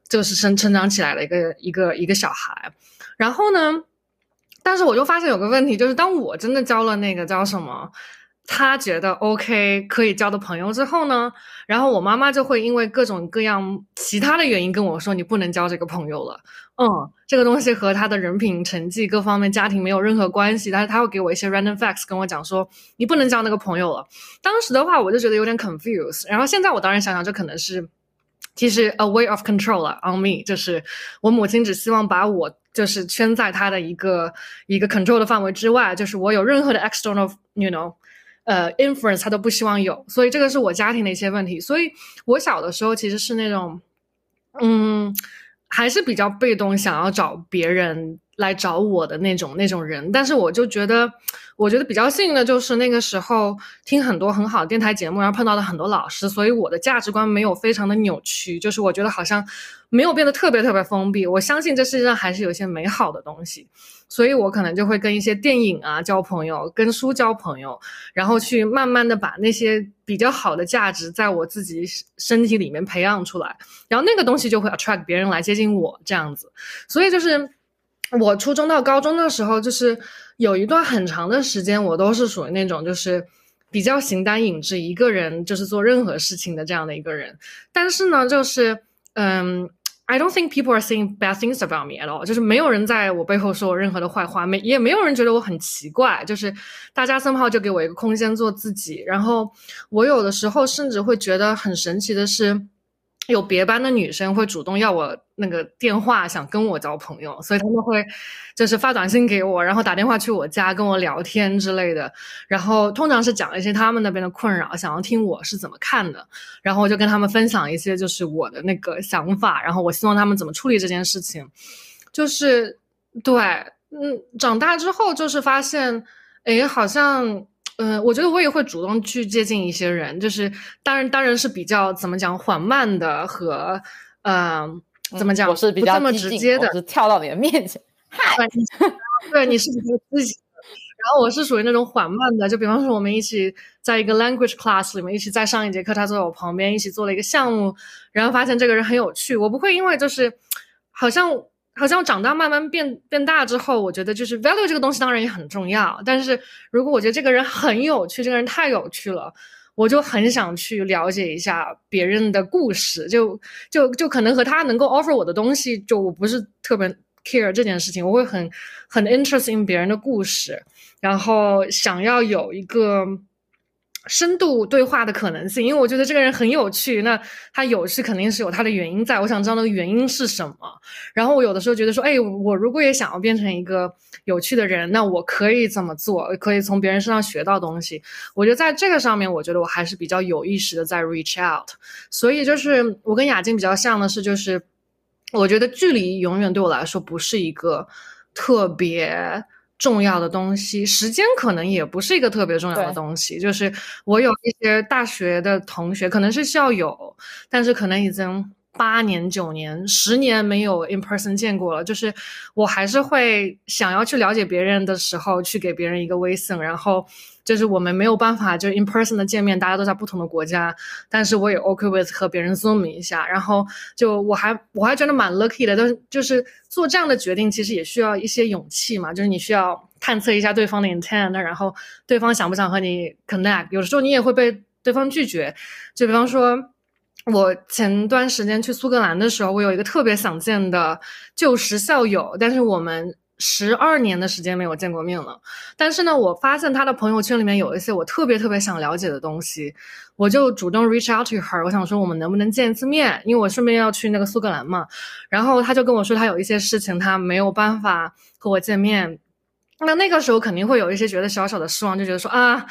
就是成长起来的一个小孩。然后呢，但是我就发现有个问题，就是当我真的交了那个叫什么他觉得 OK 可以交的朋友之后呢，然后我妈妈就会因为各种各样其他的原因跟我说你不能交这个朋友了，这个东西和他的人品成绩各方面家庭没有任何关系，但是他会给我一些 random facts 跟我讲说你不能交那个朋友了。当时的话我就觉得有点 confused， 然后现在我当然想想这可能是其实 a way of control on me， 就是我母亲只希望把我就是圈在他的一个 control 的范围之外，就是我有任何的 external you know influence 他都不希望有，所以这个是我家庭的一些问题。所以我小的时候其实是那种还是比较被动，想要找别人来找我的那种人。但是我觉得比较幸运的就是那个时候听很多很好的电台节目，然后碰到了很多老师，所以我的价值观没有非常的扭曲，就是我觉得好像没有变得特别特别封闭，我相信这世界上还是有一些美好的东西，所以我可能就会跟一些电影啊交朋友，跟书交朋友，然后去慢慢的把那些比较好的价值在我自己身体里面培养出来，然后那个东西就会 attract 别人来接近我这样子。所以就是我初中到高中的时候，就是有一段很长的时间我都是属于那种就是比较形单影只，一个人就是做任何事情的这样的一个人。但是呢就是I don't think people are saying bad things about me at all， 就是没有人在我背后说我任何的坏话，也没有人觉得我很奇怪，就是大家somehow就给我一个空间做自己。然后我有的时候甚至会觉得很神奇的是，有别班的女生会主动要我那个电话想跟我交朋友，所以他们会就是发短信给我，然后打电话去我家跟我聊天之类的，然后通常是讲一些他们那边的困扰，想要听我是怎么看的，然后我就跟他们分享一些就是我的那个想法，然后我希望他们怎么处理这件事情。就是对长大之后就是发现好像我觉得我也会主动去接近一些人，就是当然是比较怎么讲缓慢的和怎么讲我是比较不这么直接的，我是跳到你的面前，嗨对你是比较自己的。然后我是属于那种缓慢的，就比方说我们一起在一个 language class 里面一起在上一节课，他坐在我旁边一起做了一个项目，然后发现这个人很有趣，我不会因为就是好像长大慢慢变大之后，我觉得就是 value 这个东西当然也很重要，但是如果我觉得这个人很有趣，这个人太有趣了，我就很想去了解一下别人的故事，就可能和他能够 offer 我的东西，就我不是特别 care 这件事情，我会很 interest in 别人的故事，然后想要有一个深度对话的可能性，因为我觉得这个人很有趣，那他有趣肯定是有他的原因在，我想知道那个原因是什么。然后我有的时候觉得说我如果也想要变成一个有趣的人，那我可以怎么做，可以从别人身上学到东西。我觉得在这个上面我觉得我还是比较有意识的在 reach out。所以就是我跟雅静比较像的是，就是我觉得距离永远对我来说不是一个特别重要的东西，时间可能也不是一个特别重要的东西。就是我有一些大学的同学可能是校友，但是可能已经8年9年10年没有 in person 见过了，就是我还是会想要去了解别人的时候去给别人一个微信，然后就是我们没有办法就 in person 的见面，大家都在不同的国家，但是我也 OK with 和别人 zoom 一下，然后就我还觉得蛮 lucky 的。但是就是做这样的决定其实也需要一些勇气嘛，就是你需要探测一下对方的 intent， 然后对方想不想和你 connect， 有的时候你也会被对方拒绝。就比方说我前段时间去苏格兰的时候，我有一个特别想见的旧时校友，但是我们12年的时间没有见过面了。但是呢，我发现他的朋友圈里面有一些我特别特别想了解的东西，我就主动 reach out to her， 我想说我们能不能见一次面，因为我顺便要去那个苏格兰嘛。然后他就跟我说他有一些事情他没有办法和我见面，那个时候肯定会有一些觉得小小的失望，就觉得说啊，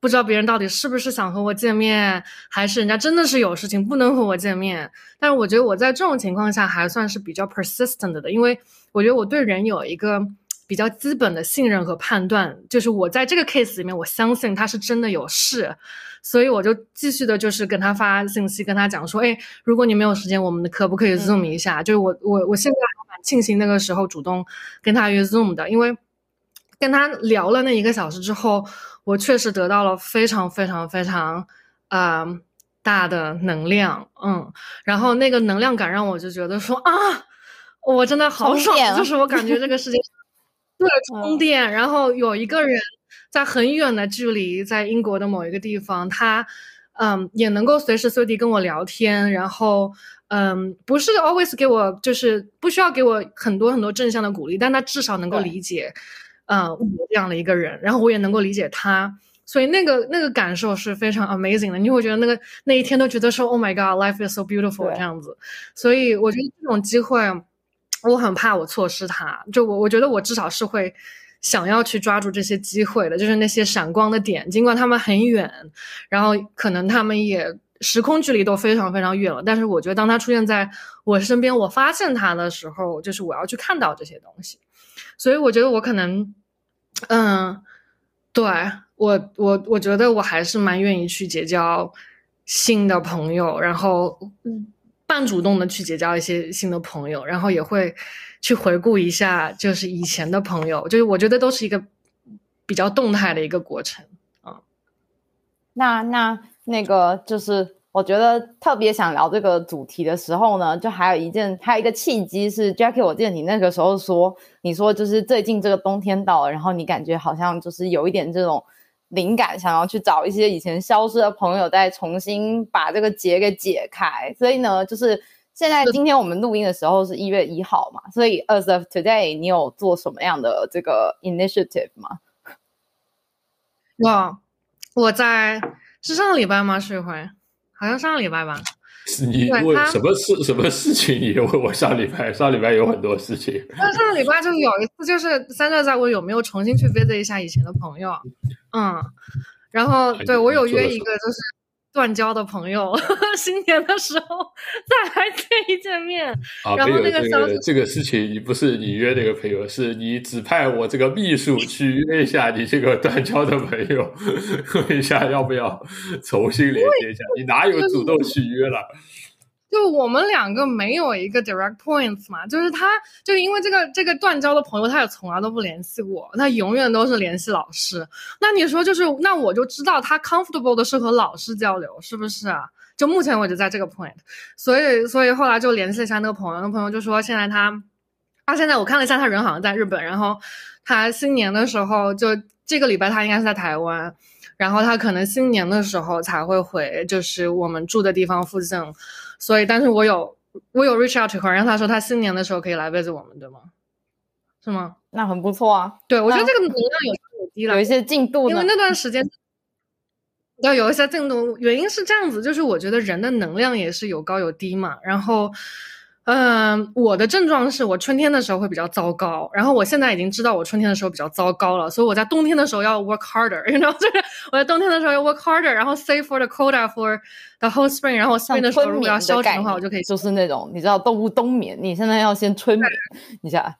不知道别人到底是不是想和我见面，还是人家真的是有事情不能和我见面。但是我觉得我在这种情况下还算是比较 persistent 的，因为我觉得我对人有一个比较基本的信任和判断，就是我在这个 case 里面我相信他是真的有事，所以我就继续的就是跟他发信息，跟他讲说，哎，如果你没有时间我们可不可以 zoom 一下，就是我现在还蛮庆幸那个时候主动跟他约 zoom 的，因为跟他聊了那1个小时之后，我确实得到了非常非常非常大的能量，然后那个能量感让我就觉得说啊，我真的好爽，就是我感觉这个事情对充电。然后有一个人在很远的距离，在英国的某一个地方，他也能够随时随地跟我聊天，然后不是 always 给我，就是不需要给我很多很多正向的鼓励，但他至少能够理解我这样的一个人，然后我也能够理解他，所以那个感受是非常 amazing 的。你会觉得那一天都觉得说 Oh my God, life is so beautiful 这样子。所以我觉得这种机会我很怕我错失它，就我觉得我至少是会想要去抓住这些机会的，就是那些闪光的点，尽管他们很远，然后可能他们也时空距离都非常非常远了，但是我觉得当它出现在我身边，我发现它的时候，就是我要去看到这些东西。所以我觉得我可能对，我觉得我还是蛮愿意去结交新的朋友，然后半主动的去结交一些新的朋友，然后也会去回顾一下就是以前的朋友，就是我觉得都是一个比较动态的一个过程啊。那个就是我觉得特别想聊这个主题的时候呢，就还有一个契机是 Jackie， 我记得你那个时候说，你说就是最近这个冬天到了，然后你感觉好像就是有一点这种灵感，想要去找一些以前消失的朋友，再重新把这个结给解开。所以呢，就是现在今天我们录音的时候是1月1号嘛，所以 as of today 你有做什么样的这个 initiative 吗？我在是上个礼拜吗？是一回好像上个礼拜吧。你问什么事情也问我上礼拜有很多事情。那上个礼拜就有一次，就是Sandra在我有没有重新去 visit 一下以前的朋友，然后对我有约一个就是断交的朋友，新年的时候再来见面。然后那个消息，这个事情你不是你约那个朋友，是你指派我这个秘书去约一下你这个断交的朋友，问一下要不要重新连接一下。你哪有主动去约了？就我们两个没有一个 direct points 嘛，就是他就因为这个断交的朋友，他也从来都不联系我，他永远都是联系老师。那你说就是那我就知道他 comfortable 的是和老师交流，是不是啊？就目前我就在这个 point， 所以后来就联系了一下那个朋友，那朋友就说现在现在我看了一下他人好像在日本，然后他新年的时候就这个礼拜他应该是在台湾。然后他可能新年的时候才会回，就是我们住的地方附近，所以但是我有 reach out to her， 让他说他新年的时候可以来visit我们，对吗？是吗？那很不错啊。对，我觉得这个能量有低了，有一些进度呢，因为那段时间要有一些进度。原因是这样子，就是我觉得人的能量也是有高有低嘛，然后我的症状是我春天的时候会比较糟糕，然后我现在已经知道我春天的时候比较糟糕了，所以我在冬天的时候要 work harder， 你知道，就是我在冬天的时候要 work harder， 然后 save for the quota for the whole spring， 然后 spring 的时候如果要消沉的话，我就可以就是那种你知道动物冬眠，你现在要先春眠一下。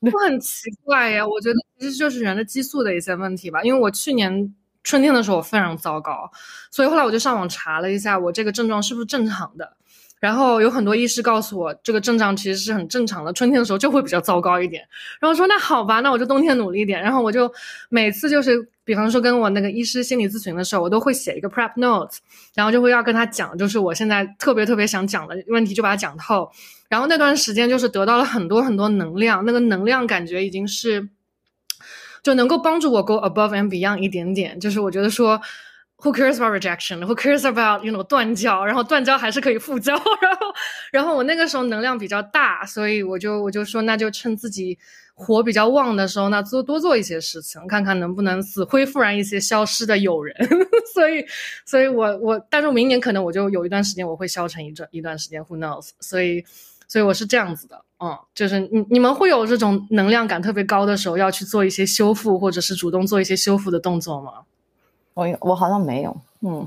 我很奇怪呀，我觉得其实就是人的激素的一些问题吧，因为我去年春天的时候我非常糟糕，所以后来我就上网查了一下我这个症状是不是正常的，然后有很多医师告诉我这个症状其实是很正常的，春天的时候就会比较糟糕一点，然后说那好吧，那我就冬天努力一点，然后我就每次就是比方说跟我那个医师心理咨询的时候，我都会写一个 prep notes， 然后就会要跟他讲就是我现在特别特别想讲的问题就把它讲透，然后那段时间就是得到了很多很多能量，那个能量感觉已经是就能够帮助我 go above and beyond 一点点，就是我觉得说Who cares about rejection? Who cares about, you know, 断交？然后断交还是可以复交。然后我那个时候能量比较大，所以我就说，那就趁自己火比较旺的时候，那多做一些事情，看看能不能死灰复燃一些消失的友人。所以我，但是明年可能我就有一段时间我会消沉一段时间 ，Who knows？ 所以我是这样子的，就是你们会有这种能量感特别高的时候，要去做一些修复，或者是主动做一些修复的动作吗？我好像没有，我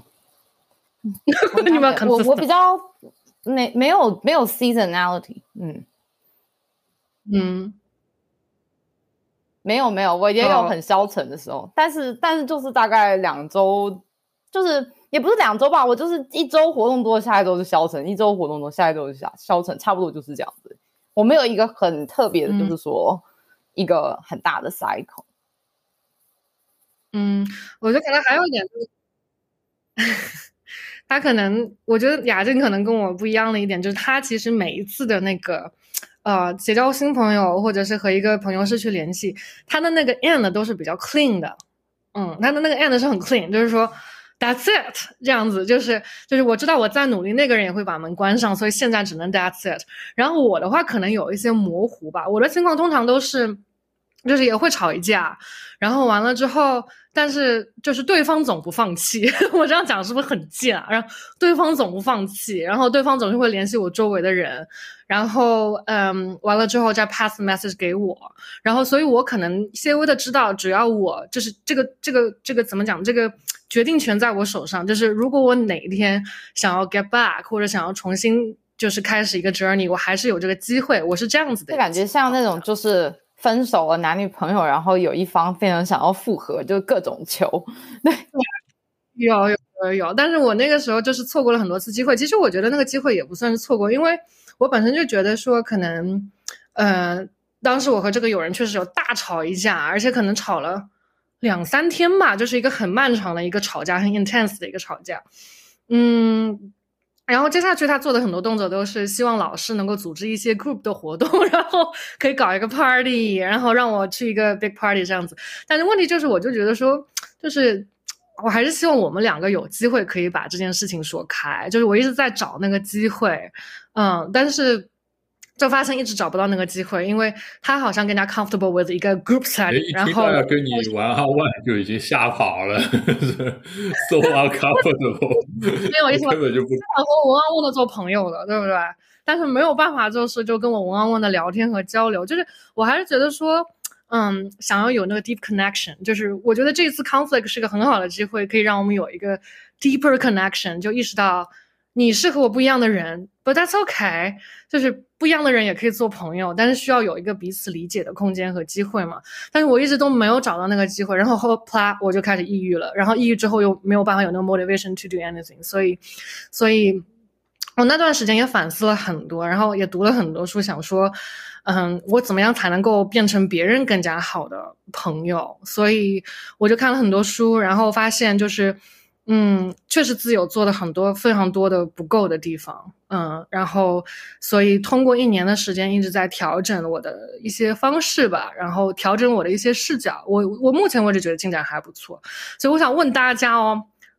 比较没有 seasonality， 没有，我也有很消沉的时候，但是就是大概两周，就是也不是两周吧，我就是一周活动多，下一周就消沉，一周活动多，下一周就消沉，差不多就是这样子。我没有一个很特别的，就是说一个很大的 cycle。我觉得可能还有一点他可能我觉得雅静可能跟我不一样的一点就是他其实每一次的那个结交新朋友或者是和一个朋友是去联系他的那个 end 都是比较 clean 的，他的那个 end 是很 clean， 就是说 that's it 这样子，就是我知道我再努力那个人也会把门关上，所以现在只能 that's it。 然后我的话可能有一些模糊吧，我的情况通常都是就是也会吵一架，然后完了之后但是就是对方总不放弃我这样讲是不是很贱啊？然后对方总不放弃，然后对方总是会联系我周围的人，然后完了之后再 pass message 给我，然后所以我可能些微的知道只要我就是这个怎么讲，这个决定权在我手上，就是如果我哪一天想要 get back 或者想要重新就是开始一个 journey， 我还是有这个机会，我是这样子的。感觉像那种就是分手了男女朋友，然后有一方非常想要复合，就各种求。对，有，但是我那个时候就是错过了很多次机会。其实我觉得那个机会也不算是错过，因为我本身就觉得说可能当时我和这个友人确实有大吵一架，而且可能吵了2-3天吧，就是一个很漫长的一个吵架，很 intense 的一个吵架。然后接下去他做的很多动作都是希望老师能够组织一些 group 的活动，然后可以搞一个 party， 然后让我去一个 big party 这样子。但是问题就是我就觉得说就是我还是希望我们两个有机会可以把这件事情说开，就是我一直在找那个机会，但是就发现一直找不到那个机会，因为他好像更加 comfortable with 一个 group setting， 然后要跟你玩好玩就已经吓跑了so uncomfortable 没有意思，根本就不想和文安问的做朋友了，对不对？但是没有办法就是就跟我文安问的聊天和交流，就是我还是觉得说想要有那个 deep connection， 就是我觉得这次 conflict 是个很好的机会，可以让我们有一个 deeper connection， 就意识到你是和我不一样的人 but that's okay， 就是不一样的人也可以做朋友，但是需要有一个彼此理解的空间和机会嘛。但是我一直都没有找到那个机会，然后啪我就开始抑郁了，然后抑郁之后又没有办法有那个 motivation to do anything， 所以我那段时间也反思了很多，然后也读了很多书，想说我怎么样才能够变成别人更加好的朋友，所以我就看了很多书，然后发现就是确实自由做了很多非常多的不够的地方，然后所以通过1年的时间一直在调整我的一些方式吧，然后调整我的一些视角，我目前为止觉得进展还不错，所以我想问大家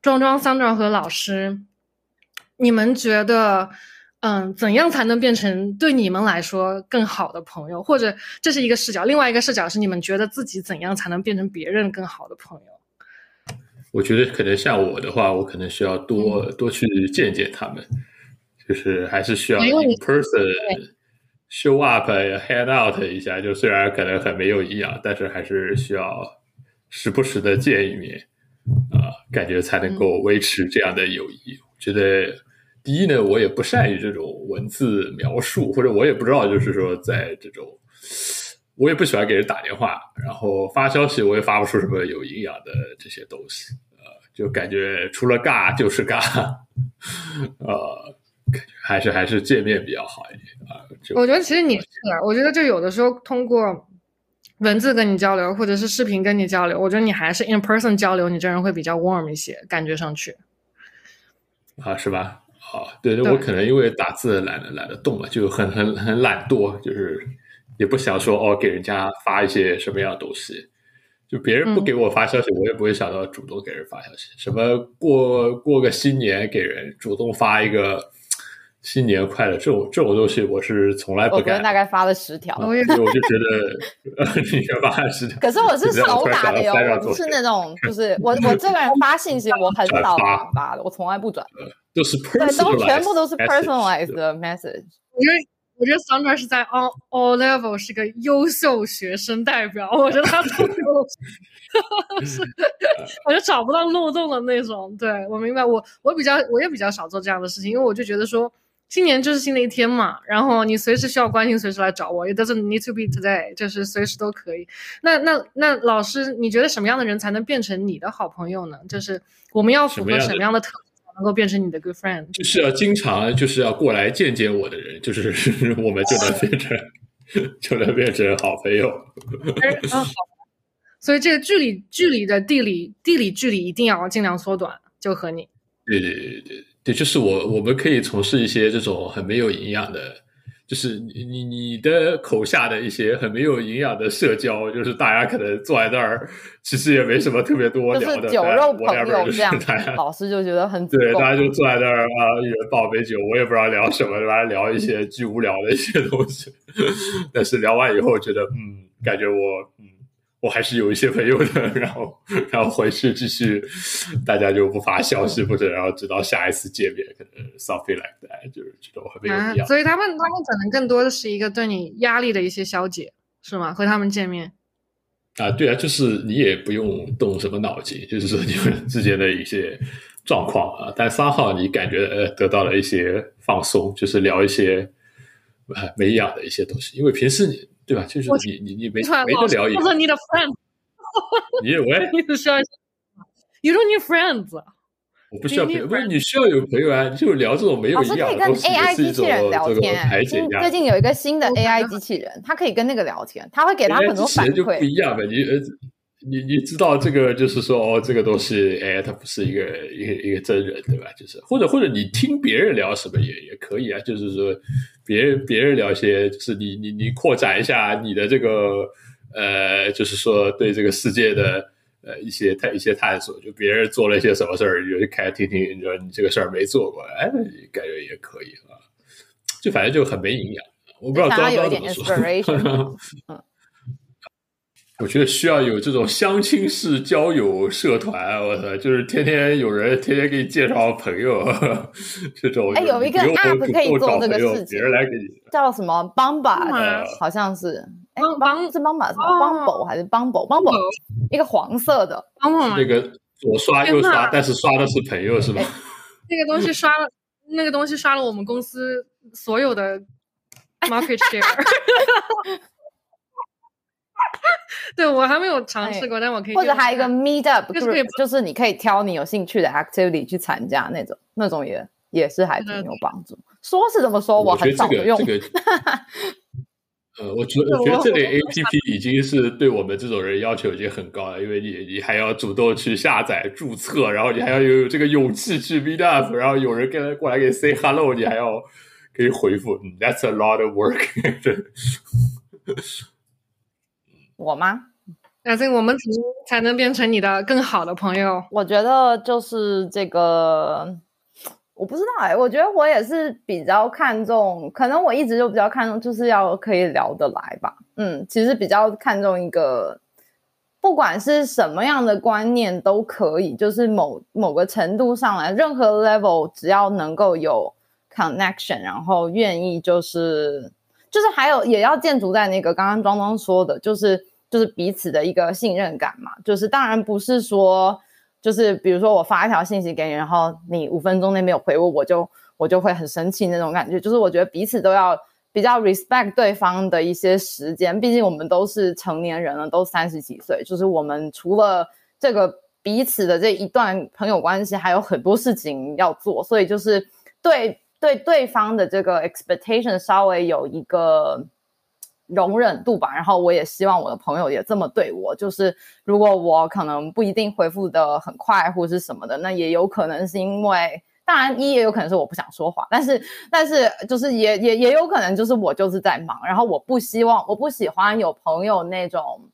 庄庄、Sandra 和老师，你们觉得怎样才能变成对你们来说更好的朋友？或者这是一个视角，另外一个视角是你们觉得自己怎样才能变成别人更好的朋友？我觉得可能像我的话，我可能需要多去见见他们，就是还是需要 in person show up hand out 一下，就虽然可能很没有营养，但是还是需要时不时的见一面感觉才能够维持这样的友谊。我觉得第一呢，我也不善于这种文字描述，或者我也不知道，就是说在这种我也不喜欢给人打电话，然后发消息我也发不出什么有营养的这些东西就感觉除了尬就是尬还是见面比较好一点我觉得其实你是我觉得就有的时候通过文字跟你交流或者是视频跟你交流，我觉得你还是 in person 交流，你这人会比较 warm 一些，感觉上去是吧对对，我可能因为打字懒得动了，就很懒惰，就是也不想说给人家发一些什么样的东西，就别人不给我发消息我也不会想到主动给人发消息什么过个新年给人主动发一个新年快乐，这种东西我是从来不敢。我大概发了10条，所以我就觉得你也发了10条。可是我是少打的哟，我不是那种就是我这个人发信息我很少发的，我从来不转，都是 personalized， 对，全部都是 personalized 的 message。我觉得 Sandra 是在 all level 是个优秀学生代表，我觉得他都有我就找不到漏洞的那种。对，我明白，我也比较少做这样的事情，因为我就觉得说。新年就是新的一天嘛，然后你随时需要关心随时来找我， It doesn't need to be today， 就是随时都可以。那老师你觉得什么样的人才能变成你的好朋友呢？就是我们要符合什么样的特质才能够变成你的 good friend？ 就是要经常就是要过来见见我的人，就是我们就能变成好朋友所以这个距离的地理距离一定要尽量缩短，就和你对，就是我们可以从事一些这种很没有营养的，就是你的口下的一些很没有营养的社交，就是大家可能坐在那儿，其实也没什么特别多聊的，就是酒肉朋友这样，老师就觉得很足够，对，大家就坐在那儿一人抱杯酒，我也不知道聊什么，大家聊一些巨无聊的一些东西，但是聊完以后觉得感觉我还是有一些朋友的，然后回去继续，大家就不发消息，或者然后直到下一次见面，可能 something like that， 就是这种很没有必要。所以他们可能更多的是一个对你压力的一些消解，是吗？和他们见面对啊，就是你也不用动什么脑筋，就是说你们之间的一些状况但3号你感觉得到了一些放松，就是聊一些没营养的一些东西，因为平时你。对吧？就是你没得聊一个。你的 friends， 你喂，你需要 ，you don't need friends。我不需要朋友，不是你需要有朋友啊！就是聊这种没有营养的东西，也是一种这个排解压力。最近有一个新的 AI 机器人，它可以跟那个聊天，它会给它很多反馈。就不一样呗，你知道这个就是说这个东西，它不是一个真人，对吧？就是或者你听别人聊什么也可以啊，就是说别人聊一些，就是你扩展一下你的这个就是说对这个世界的一些探索，就别人做了一些什么事儿，你就开始听听，你这个事儿没做过，感觉也可以就反正就很没营养，我不知道刚刚怎么说。我觉得需要有这种相亲式交友社团，就是天天有人天天给你介绍朋友这种。有一个 app 可以做这个事情，别人来给你叫什么 Bumble， 好像是 Bumble 还是 Bumble 一个黄色的，那个左刷右刷，但是刷的是朋友是吧？那个东西刷了我们公司所有的 market share 。对，我还没有尝试过，但我可以。或者还有一个 meetup group， 就是你可以挑你有兴趣的 activity 去参加，那种也是还挺有帮助。说是这么说，我很少用。我觉得这类 APP 已经是对我们这种人要求已经很高了，因为你还要主动去下载注册，然后你还要有这个勇气去 meetup， 然后有人跟他过来给你 say hello， 你还要可以回复。That's a lot of work 。我吗？那我们才能变成你的更好的朋友。我觉得就是这个，我不知道我觉得我也是比较看重，可能我一直就比较看重，就是要可以聊得来吧。其实比较看重一个，不管是什么样的观念都可以，就是某个程度上来，任何 level 只要能够有 connection， 然后愿意就是还有也要建筑在那个刚刚庄庄说的，就是彼此的一个信任感嘛。就是当然不是说就是比如说我发一条信息给你，然后你5分钟内没有回我就会很生气那种感觉。就是我觉得彼此都要比较 respect 对方的一些时间，毕竟我们都是成年人了，都30几岁，就是我们除了这个彼此的这一段朋友关系还有很多事情要做，所以就是对对方的这个 expectation 稍微有一个容忍度吧。然后我也希望我的朋友也这么对我，就是如果我可能不一定回复的很快或是什么的，那也有可能是因为当然也有可能是我不想说话，但是就是也有可能就是我就是在忙，然后我不喜欢有朋友那种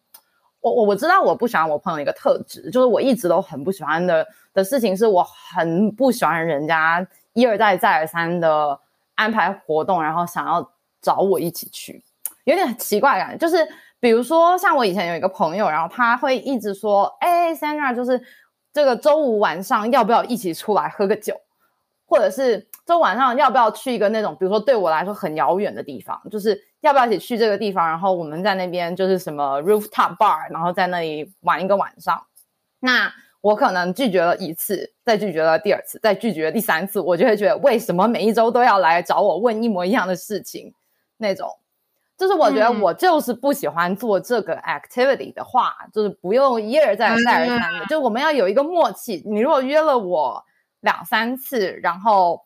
我知道我不喜欢我朋友一个特质，就是我一直都很不喜欢的事情是我很不喜欢人家一而再再而三的安排活动，然后想要找我一起去，有点奇怪的感觉。就是比如说像我以前有一个朋友，然后他会一直说Sandra 就是这个周五晚上要不要一起出来喝个酒，或者是周晚上要不要去一个那种比如说对我来说很遥远的地方，就是要不要一起去这个地方，然后我们在那边就是什么 rooftop bar， 然后在那里玩一个晚上。那我可能拒绝了一次，再拒绝了第二次，再拒绝了第三次，我就会觉得为什么每一周都要来找我问一模一样的事情那种。就是我觉得我就是不喜欢做这个 activity 的话，就是不用一而再再而三的，就我们要有一个默契。你如果约了我2-3次，然后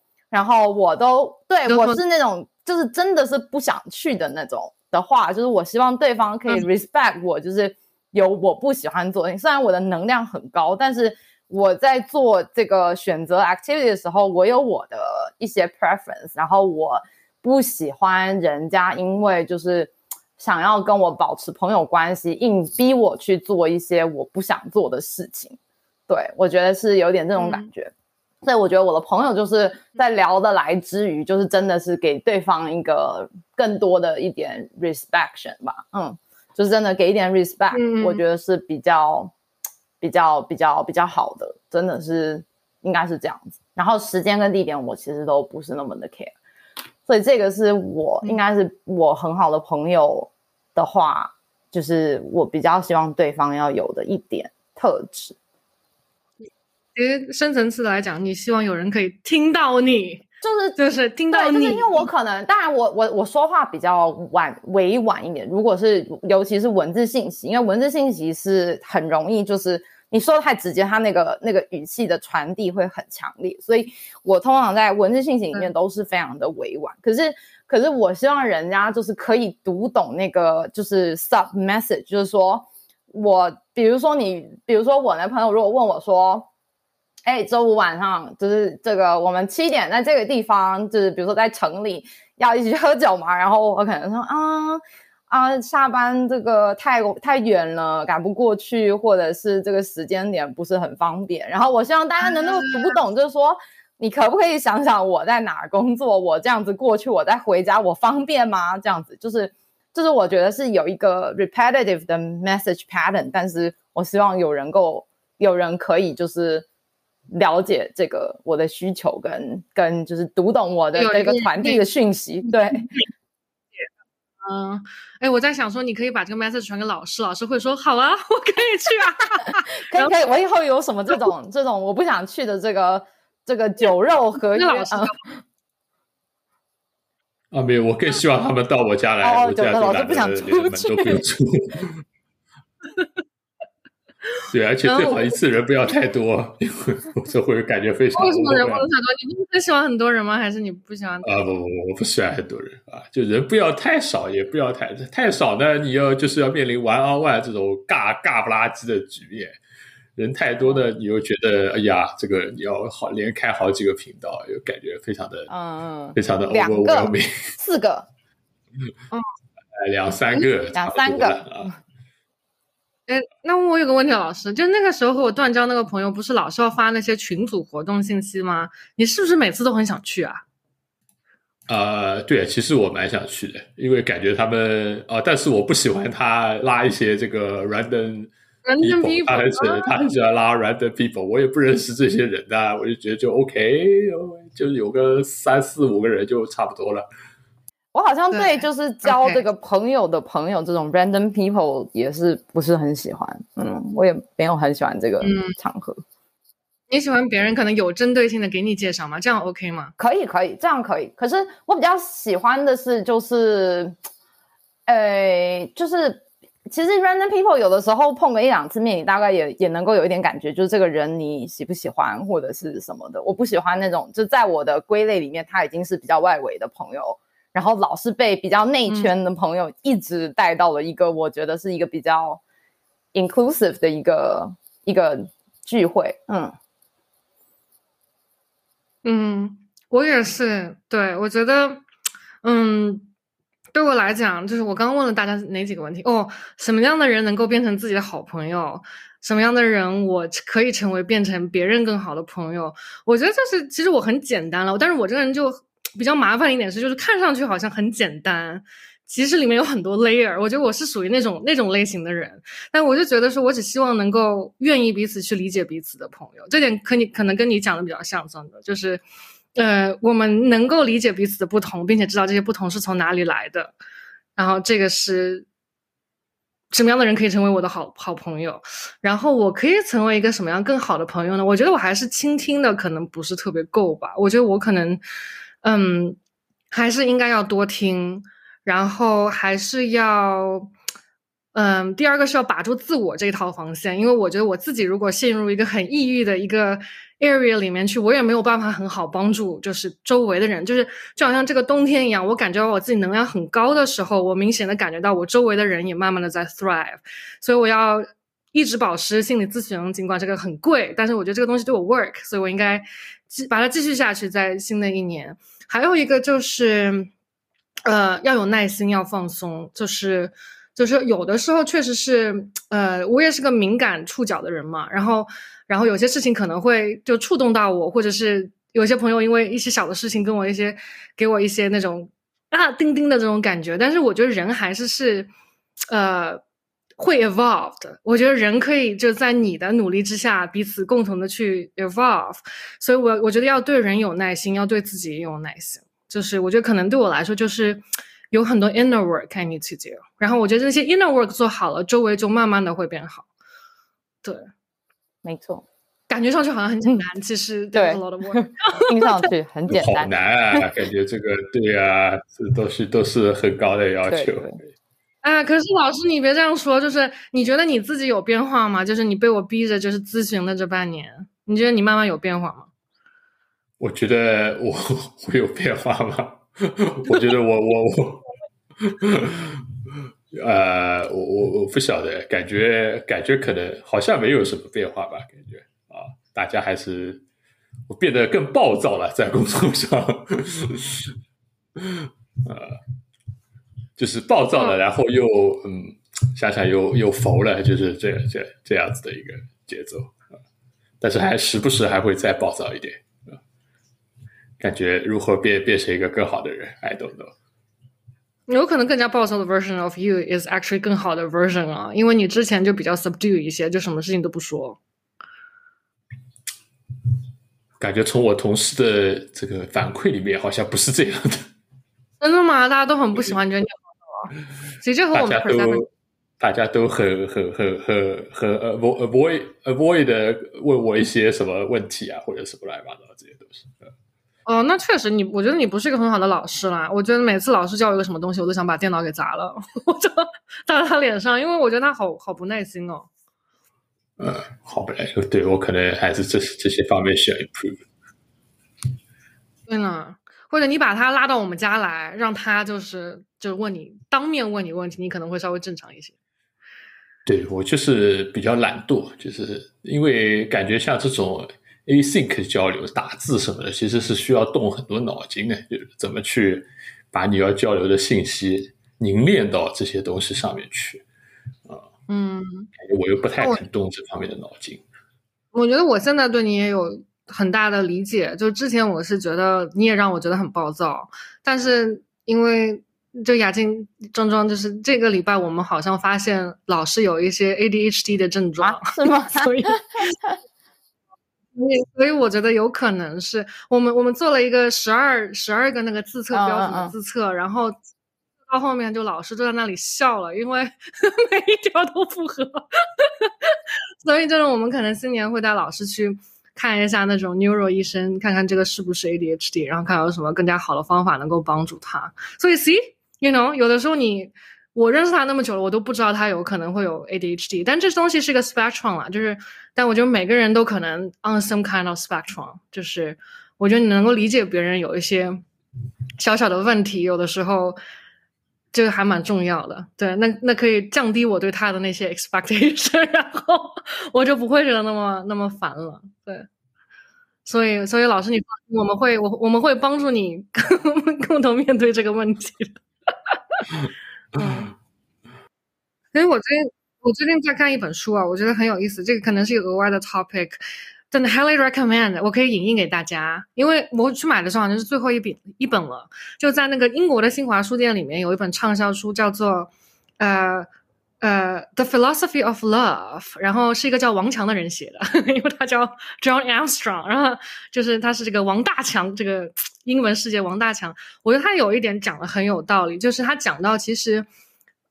我都对我是那种就是真的是不想去的那种的话，就是我希望对方可以 respect 我，就是有我不喜欢做的。虽然我的能量很高，但是我在做这个选择 activity 的时候，我有我的一些 preference， 然后我不喜欢人家因为就是想要跟我保持朋友关系，硬逼我去做一些我不想做的事情。对，我觉得是有点这种感觉。所以我觉得我的朋友就是在聊得来之余，就是真的是给对方一个更多的一点 respect 吧，就是真的给一点 respect，我觉得是比较好的，真的是应该是这样子。然后时间跟地点我其实都不是那么的 care， 所以这个是我应该是我很好的朋友的话，就是我比较希望对方要有的一点特质。其实深层次的来讲，你希望有人可以听到你，就是听到你。就是因为我可能，当然我说话比较委婉一点。如果是尤其是文字信息，因为文字信息是很容易，就是你说太直接，它那个语气的传递会很强烈。所以我通常在文字信息里面都是非常的委婉。可是我希望人家就是可以读懂那个就是 sub message， 就是说我比如说我的朋友如果问我说。周五晚上就是这个我们7点在这个地方，就是比如说在城里要一起去喝酒嘛，然后我可能说下班这个太远了赶不过去，或者是这个时间点不是很方便。然后我希望大家能够读懂，就是说你可不可以想想我在哪工作，我这样子过去我再回家我方便吗，这样子。就是我觉得是有一个 repetitive 的 message pattern， 但是我希望有人可以就是了解这个我的需求跟就是读懂我的这个传递的讯息。对，我在想说你可以把这个 message 传给老师，老师会说好啊我可以去啊可以我以后有什么这种我不想去的这个酒肉合约没有，我更希望他们到我家来酒肉老师不想出去对，而且最好一次人不要太多，因为我就会感觉非常。为什么人不能太多？你不是喜欢很多人吗？还是你不喜欢？我不喜欢很多人啊，就人不要太少，也不要太少呢。你就是要面临1on1这种尬不拉几的局面，人太多呢，你又觉得哎呀，这个你要连开好几个频道，又感觉非常的非常的 overwhelming， 4个，2-3个啊。那我有个问题，老师，就那个时候和我断交那个朋友，不是老是要发那些群组活动信息吗？你是不是每次都很想去啊？对，其实我蛮想去的，因为感觉他们但是我不喜欢他拉一些这个 random Random people， 他很喜欢拉 random people， 我也不认识这些人啊，我就觉得就 OK， 就是有个3、4、5个人就差不多了。我好像对就是交这个朋友的朋友这种 random people 也是不是很喜欢，嗯，我也没有很喜欢这个场合。你喜欢别人可能有针对性的给你介绍吗？这样 OK 吗？可以，这样可以。可是我比较喜欢的是就是其实 random people 有的时候碰个1、2次面，你大概也能够有一点感觉，就是这个人你喜不喜欢或者是什么的。我不喜欢那种就在我的归类里面他已经是比较外围的朋友，然后老是被比较内圈的朋友一直带到了一个我觉得是一个比较 inclusive 的一个聚会。我也是，对，我觉得对我来讲，就是我刚刚问了大家哪几个问题哦，什么样的人能够变成自己的好朋友，什么样的人我可以成为变成别人更好的朋友。我觉得这是其实我很简单了，但是我这个人就比较麻烦一点是，就是看上去好像很简单，其实里面有很多 layer。 我觉得我是属于那种类型的人，但我就觉得说我只希望能够愿意彼此去理解彼此的朋友，这点可能跟你讲的比较像，真的就是我们能够理解彼此的不同，并且知道这些不同是从哪里来的，然后这个是什么样的人可以成为我的好朋友，然后我可以成为一个什么样更好的朋友呢？我觉得我还是倾听的可能不是特别够吧，我觉得我可能还是应该要多听，然后还是要第二个是要把住自我这套防线，因为我觉得我自己如果陷入一个很抑郁的一个 area 里面去，我也没有办法很好帮助就是周围的人，就是就好像这个冬天一样，我感觉到我自己能量很高的时候，我明显的感觉到我周围的人也慢慢的在 thrive， 所以我要一直保持心理咨询，尽管这个很贵，但是我觉得这个东西对我 work， 所以我应该把它继续下去，在新的一年。还有一个就是要有耐心，要放松，就是有的时候确实是我也是个敏感触角的人嘛，然后有些事情可能会就触动到我，或者是有些朋友因为一些小的事情给我一些那种叮叮的这种感觉，但是我觉得人还是会 evolve 的，我觉得人可以就在你的努力之下彼此共同的去 evolve， 所以我觉得要对人有耐心，要对自己也有耐心，就是我觉得可能对我来说就是有很多 inner work I need to do， 然后我觉得这些 inner work 做好了，周围就慢慢的会变好。对，没错，感觉上去好像很简单，其实对，听上去很简单，好难啊，感觉这个对啊，这都是很高的要求。啊，可是老师你别这样说，就是你觉得你自己有变化吗？就是你被我逼着就是咨询的这半年，你觉得你慢慢有变化吗？我觉得我有变化吗？我觉得我不晓得，感觉可能好像没有什么变化吧，感觉啊，大家还是我变得更暴躁了，在工作上，就是暴躁了，然后又想又浮了，就是这样子的一个节奏，但是还时不时还会再暴躁一点。感觉如何变成一个更好的人 I don't know， 有可能更加暴躁的 version of you is actually 更好的 version 啊，因为你之前就比较 subdue 一些，就什么事情都不说。感觉从我同事的这个反馈里面好像不是这样的。真的吗？大家都很不喜欢，觉得你很好，其实和我们大家都很 avoid 的问我一些什么问题啊，或者什么来吧，这些东西。哦，那确实我觉得你不是一个很好的老师啦。我觉得每次老师教我一个什么东西，我都想把电脑给砸了，我就打到他脸上，因为我觉得他好不耐心哦。好不耐心，对，我可能还是这些方面需要 improve。对呢，或者你把他拉到我们家来，让他就是问你，当面问你问题，你可能会稍微正常一些。对，我就是比较懒惰，就是因为感觉像这种。async 交流打字什么的其实是需要动很多脑筋的，就是怎么去把你要交流的信息凝练到这些东西上面去我又不太肯动这方面的脑筋。我觉得我现在对你也有很大的理解，就之前我是觉得你也让我觉得很暴躁，但是因为就雅静症状就是这个礼拜我们好像发现老是有一些 ADHD 的症状，是吗？所以我觉得有可能是我们做了一个十二个那个自测标准的自测，然后到后面就老师就在那里笑了，因为每一条都符合，所以就是我们可能新年会带老师去看一下那种 neuro 医生，看看这个是不是 ADHD， 然后看有什么更加好的方法能够帮助他。所以 see you know， 有的时候我认识他那么久了，我都不知道他有可能会有 ADHD， 但这东西是个 spectrum 啦，就是但我觉得每个人都可能 on some kind of spectrum， 就是我觉得你能够理解别人有一些小小的问题，有的时候就还蛮重要的。对，那可以降低我对他的那些 expectation， 然后我就不会觉得那么烦了。对，所以老师你放心，我们会帮助你共同面对这个问题的。嗯，因为我最近在看一本书啊，我觉得很有意思，这个可能是一个额外的 topic， 真的 highly recommend， 我可以引给大家，因为我去买的时候好像是最后一本了，就在那个英国的新华书店里面有一本畅销书叫做The Philosophy of Love， 然后是一个叫王强的人写的，因为他叫 John Armstrong， 然后就是他是这个王大强，这个英文世界王大强。我觉得他有一点讲的很有道理，就是他讲到其实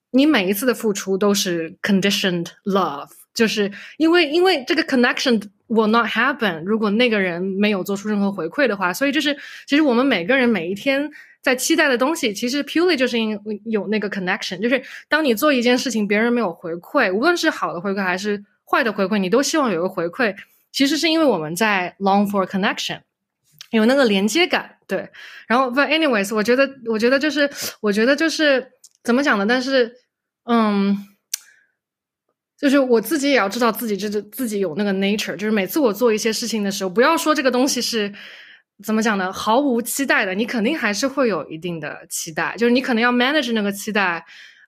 你每一次的付出都是 conditioned love， 就是因为这个 connection will not happen， 如果那个人没有做出任何回馈的话，所以就是其实我们每个人每一天在期待的东西其实 purely 就是有那个 connection， 就是当你做一件事情别人没有回馈，无论是好的回馈还是坏的回馈，你都希望有个回馈，其实是因为我们在 long for connection， 有那个连接感。对，然后 but anyways， 我觉得就是怎么讲呢，但是就是我自己也要知道自己有那个 nature， 就是每次我做一些事情的时候，不要说这个东西是怎么讲呢？毫无期待的，你肯定还是会有一定的期待，就是你可能要 manage 那个期待，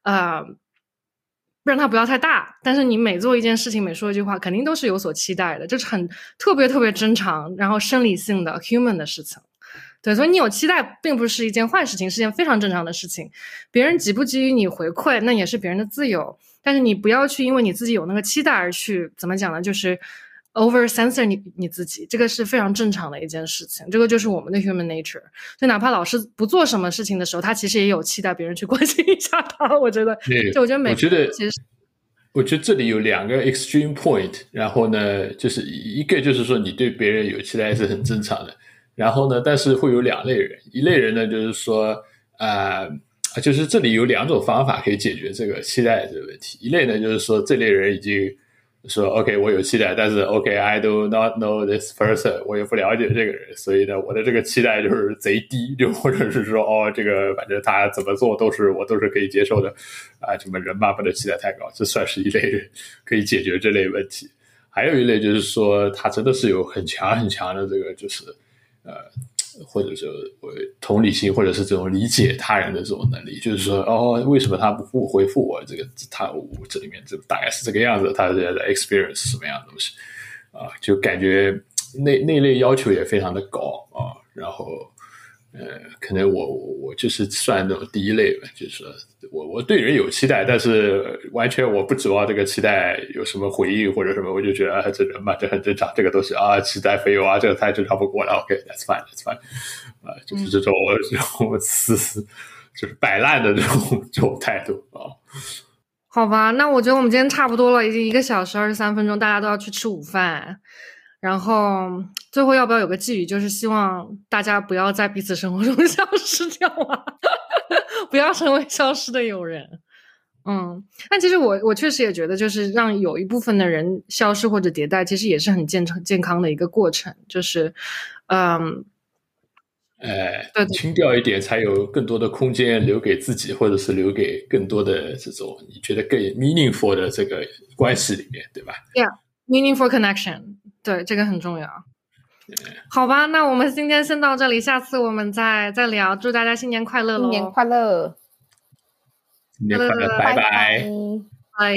让它不要太大。但是你每做一件事情，每说一句话，肯定都是有所期待的，这是很特别特别正常，然后生理性的 human 的事情。对，所以你有期待，并不是一件坏事情，是件非常正常的事情。别人给不给予你回馈，那也是别人的自由。但是你不要去因为你自己有那个期待而去怎么讲呢？就是。overcensor 你自己，这个是非常正常的一件事情，这个就是我们的 human nature。 所以哪怕老师不做什么事情的时候，他其实也有期待别人去关心一下他。我觉得这里有两个 extreme point， 然后呢就是一个就是说你对别人有期待是很正常的，然后呢但是会有两类人，一类人呢就是说就是这里有两种方法可以解决这个期待这个问题，一类呢就是说这类人已经说 OK 我有期待，但是 OK I do not know this person， 我也不了解这个人，所以呢我的这个期待就是贼低，就或者是说这个反正他怎么做我都是可以接受的啊，什么人嘛不能期待太高，这算是一类人可以解决这类问题。还有一类就是说他真的是有很强很强的这个就是或者是同理心，或者是这种理解他人的这种能力，就是说为什么他不回复我，这个他这里面这大概是这个样子，他的 experience 什么样的东西啊，就感觉那类要求也非常的高啊。然后可能我就是算那种第一类吧，就是我对人有期待，但是完全我不指望这个期待有什么回应或者什么，我就觉得这人嘛，这很正常，这个东西啊，期待没有啊，这个太正常不过了 ，OK， that's fine， 就是这种我就是摆烂的这种态度啊。好吧，那我觉得我们今天差不多了，已经1小时23分钟，大家都要去吃午饭。然后最后要不要有个寄语，就是希望大家不要在彼此生活中消失掉啊，不要成为消失的友人。但其实我确实也觉得，就是让有一部分的人消失或者迭代，其实也是很健康的一个过程，就是清掉一点，才有更多的空间留给自己，或者是留给更多的这种你觉得更 meaningful 的这个关系里面，对吧？ Yeah， meaningful connection，对，这个很重要。好吧，那我们今天先到这里，下次我们再聊。祝大家新年快乐咯！新年快乐，拜拜，拜。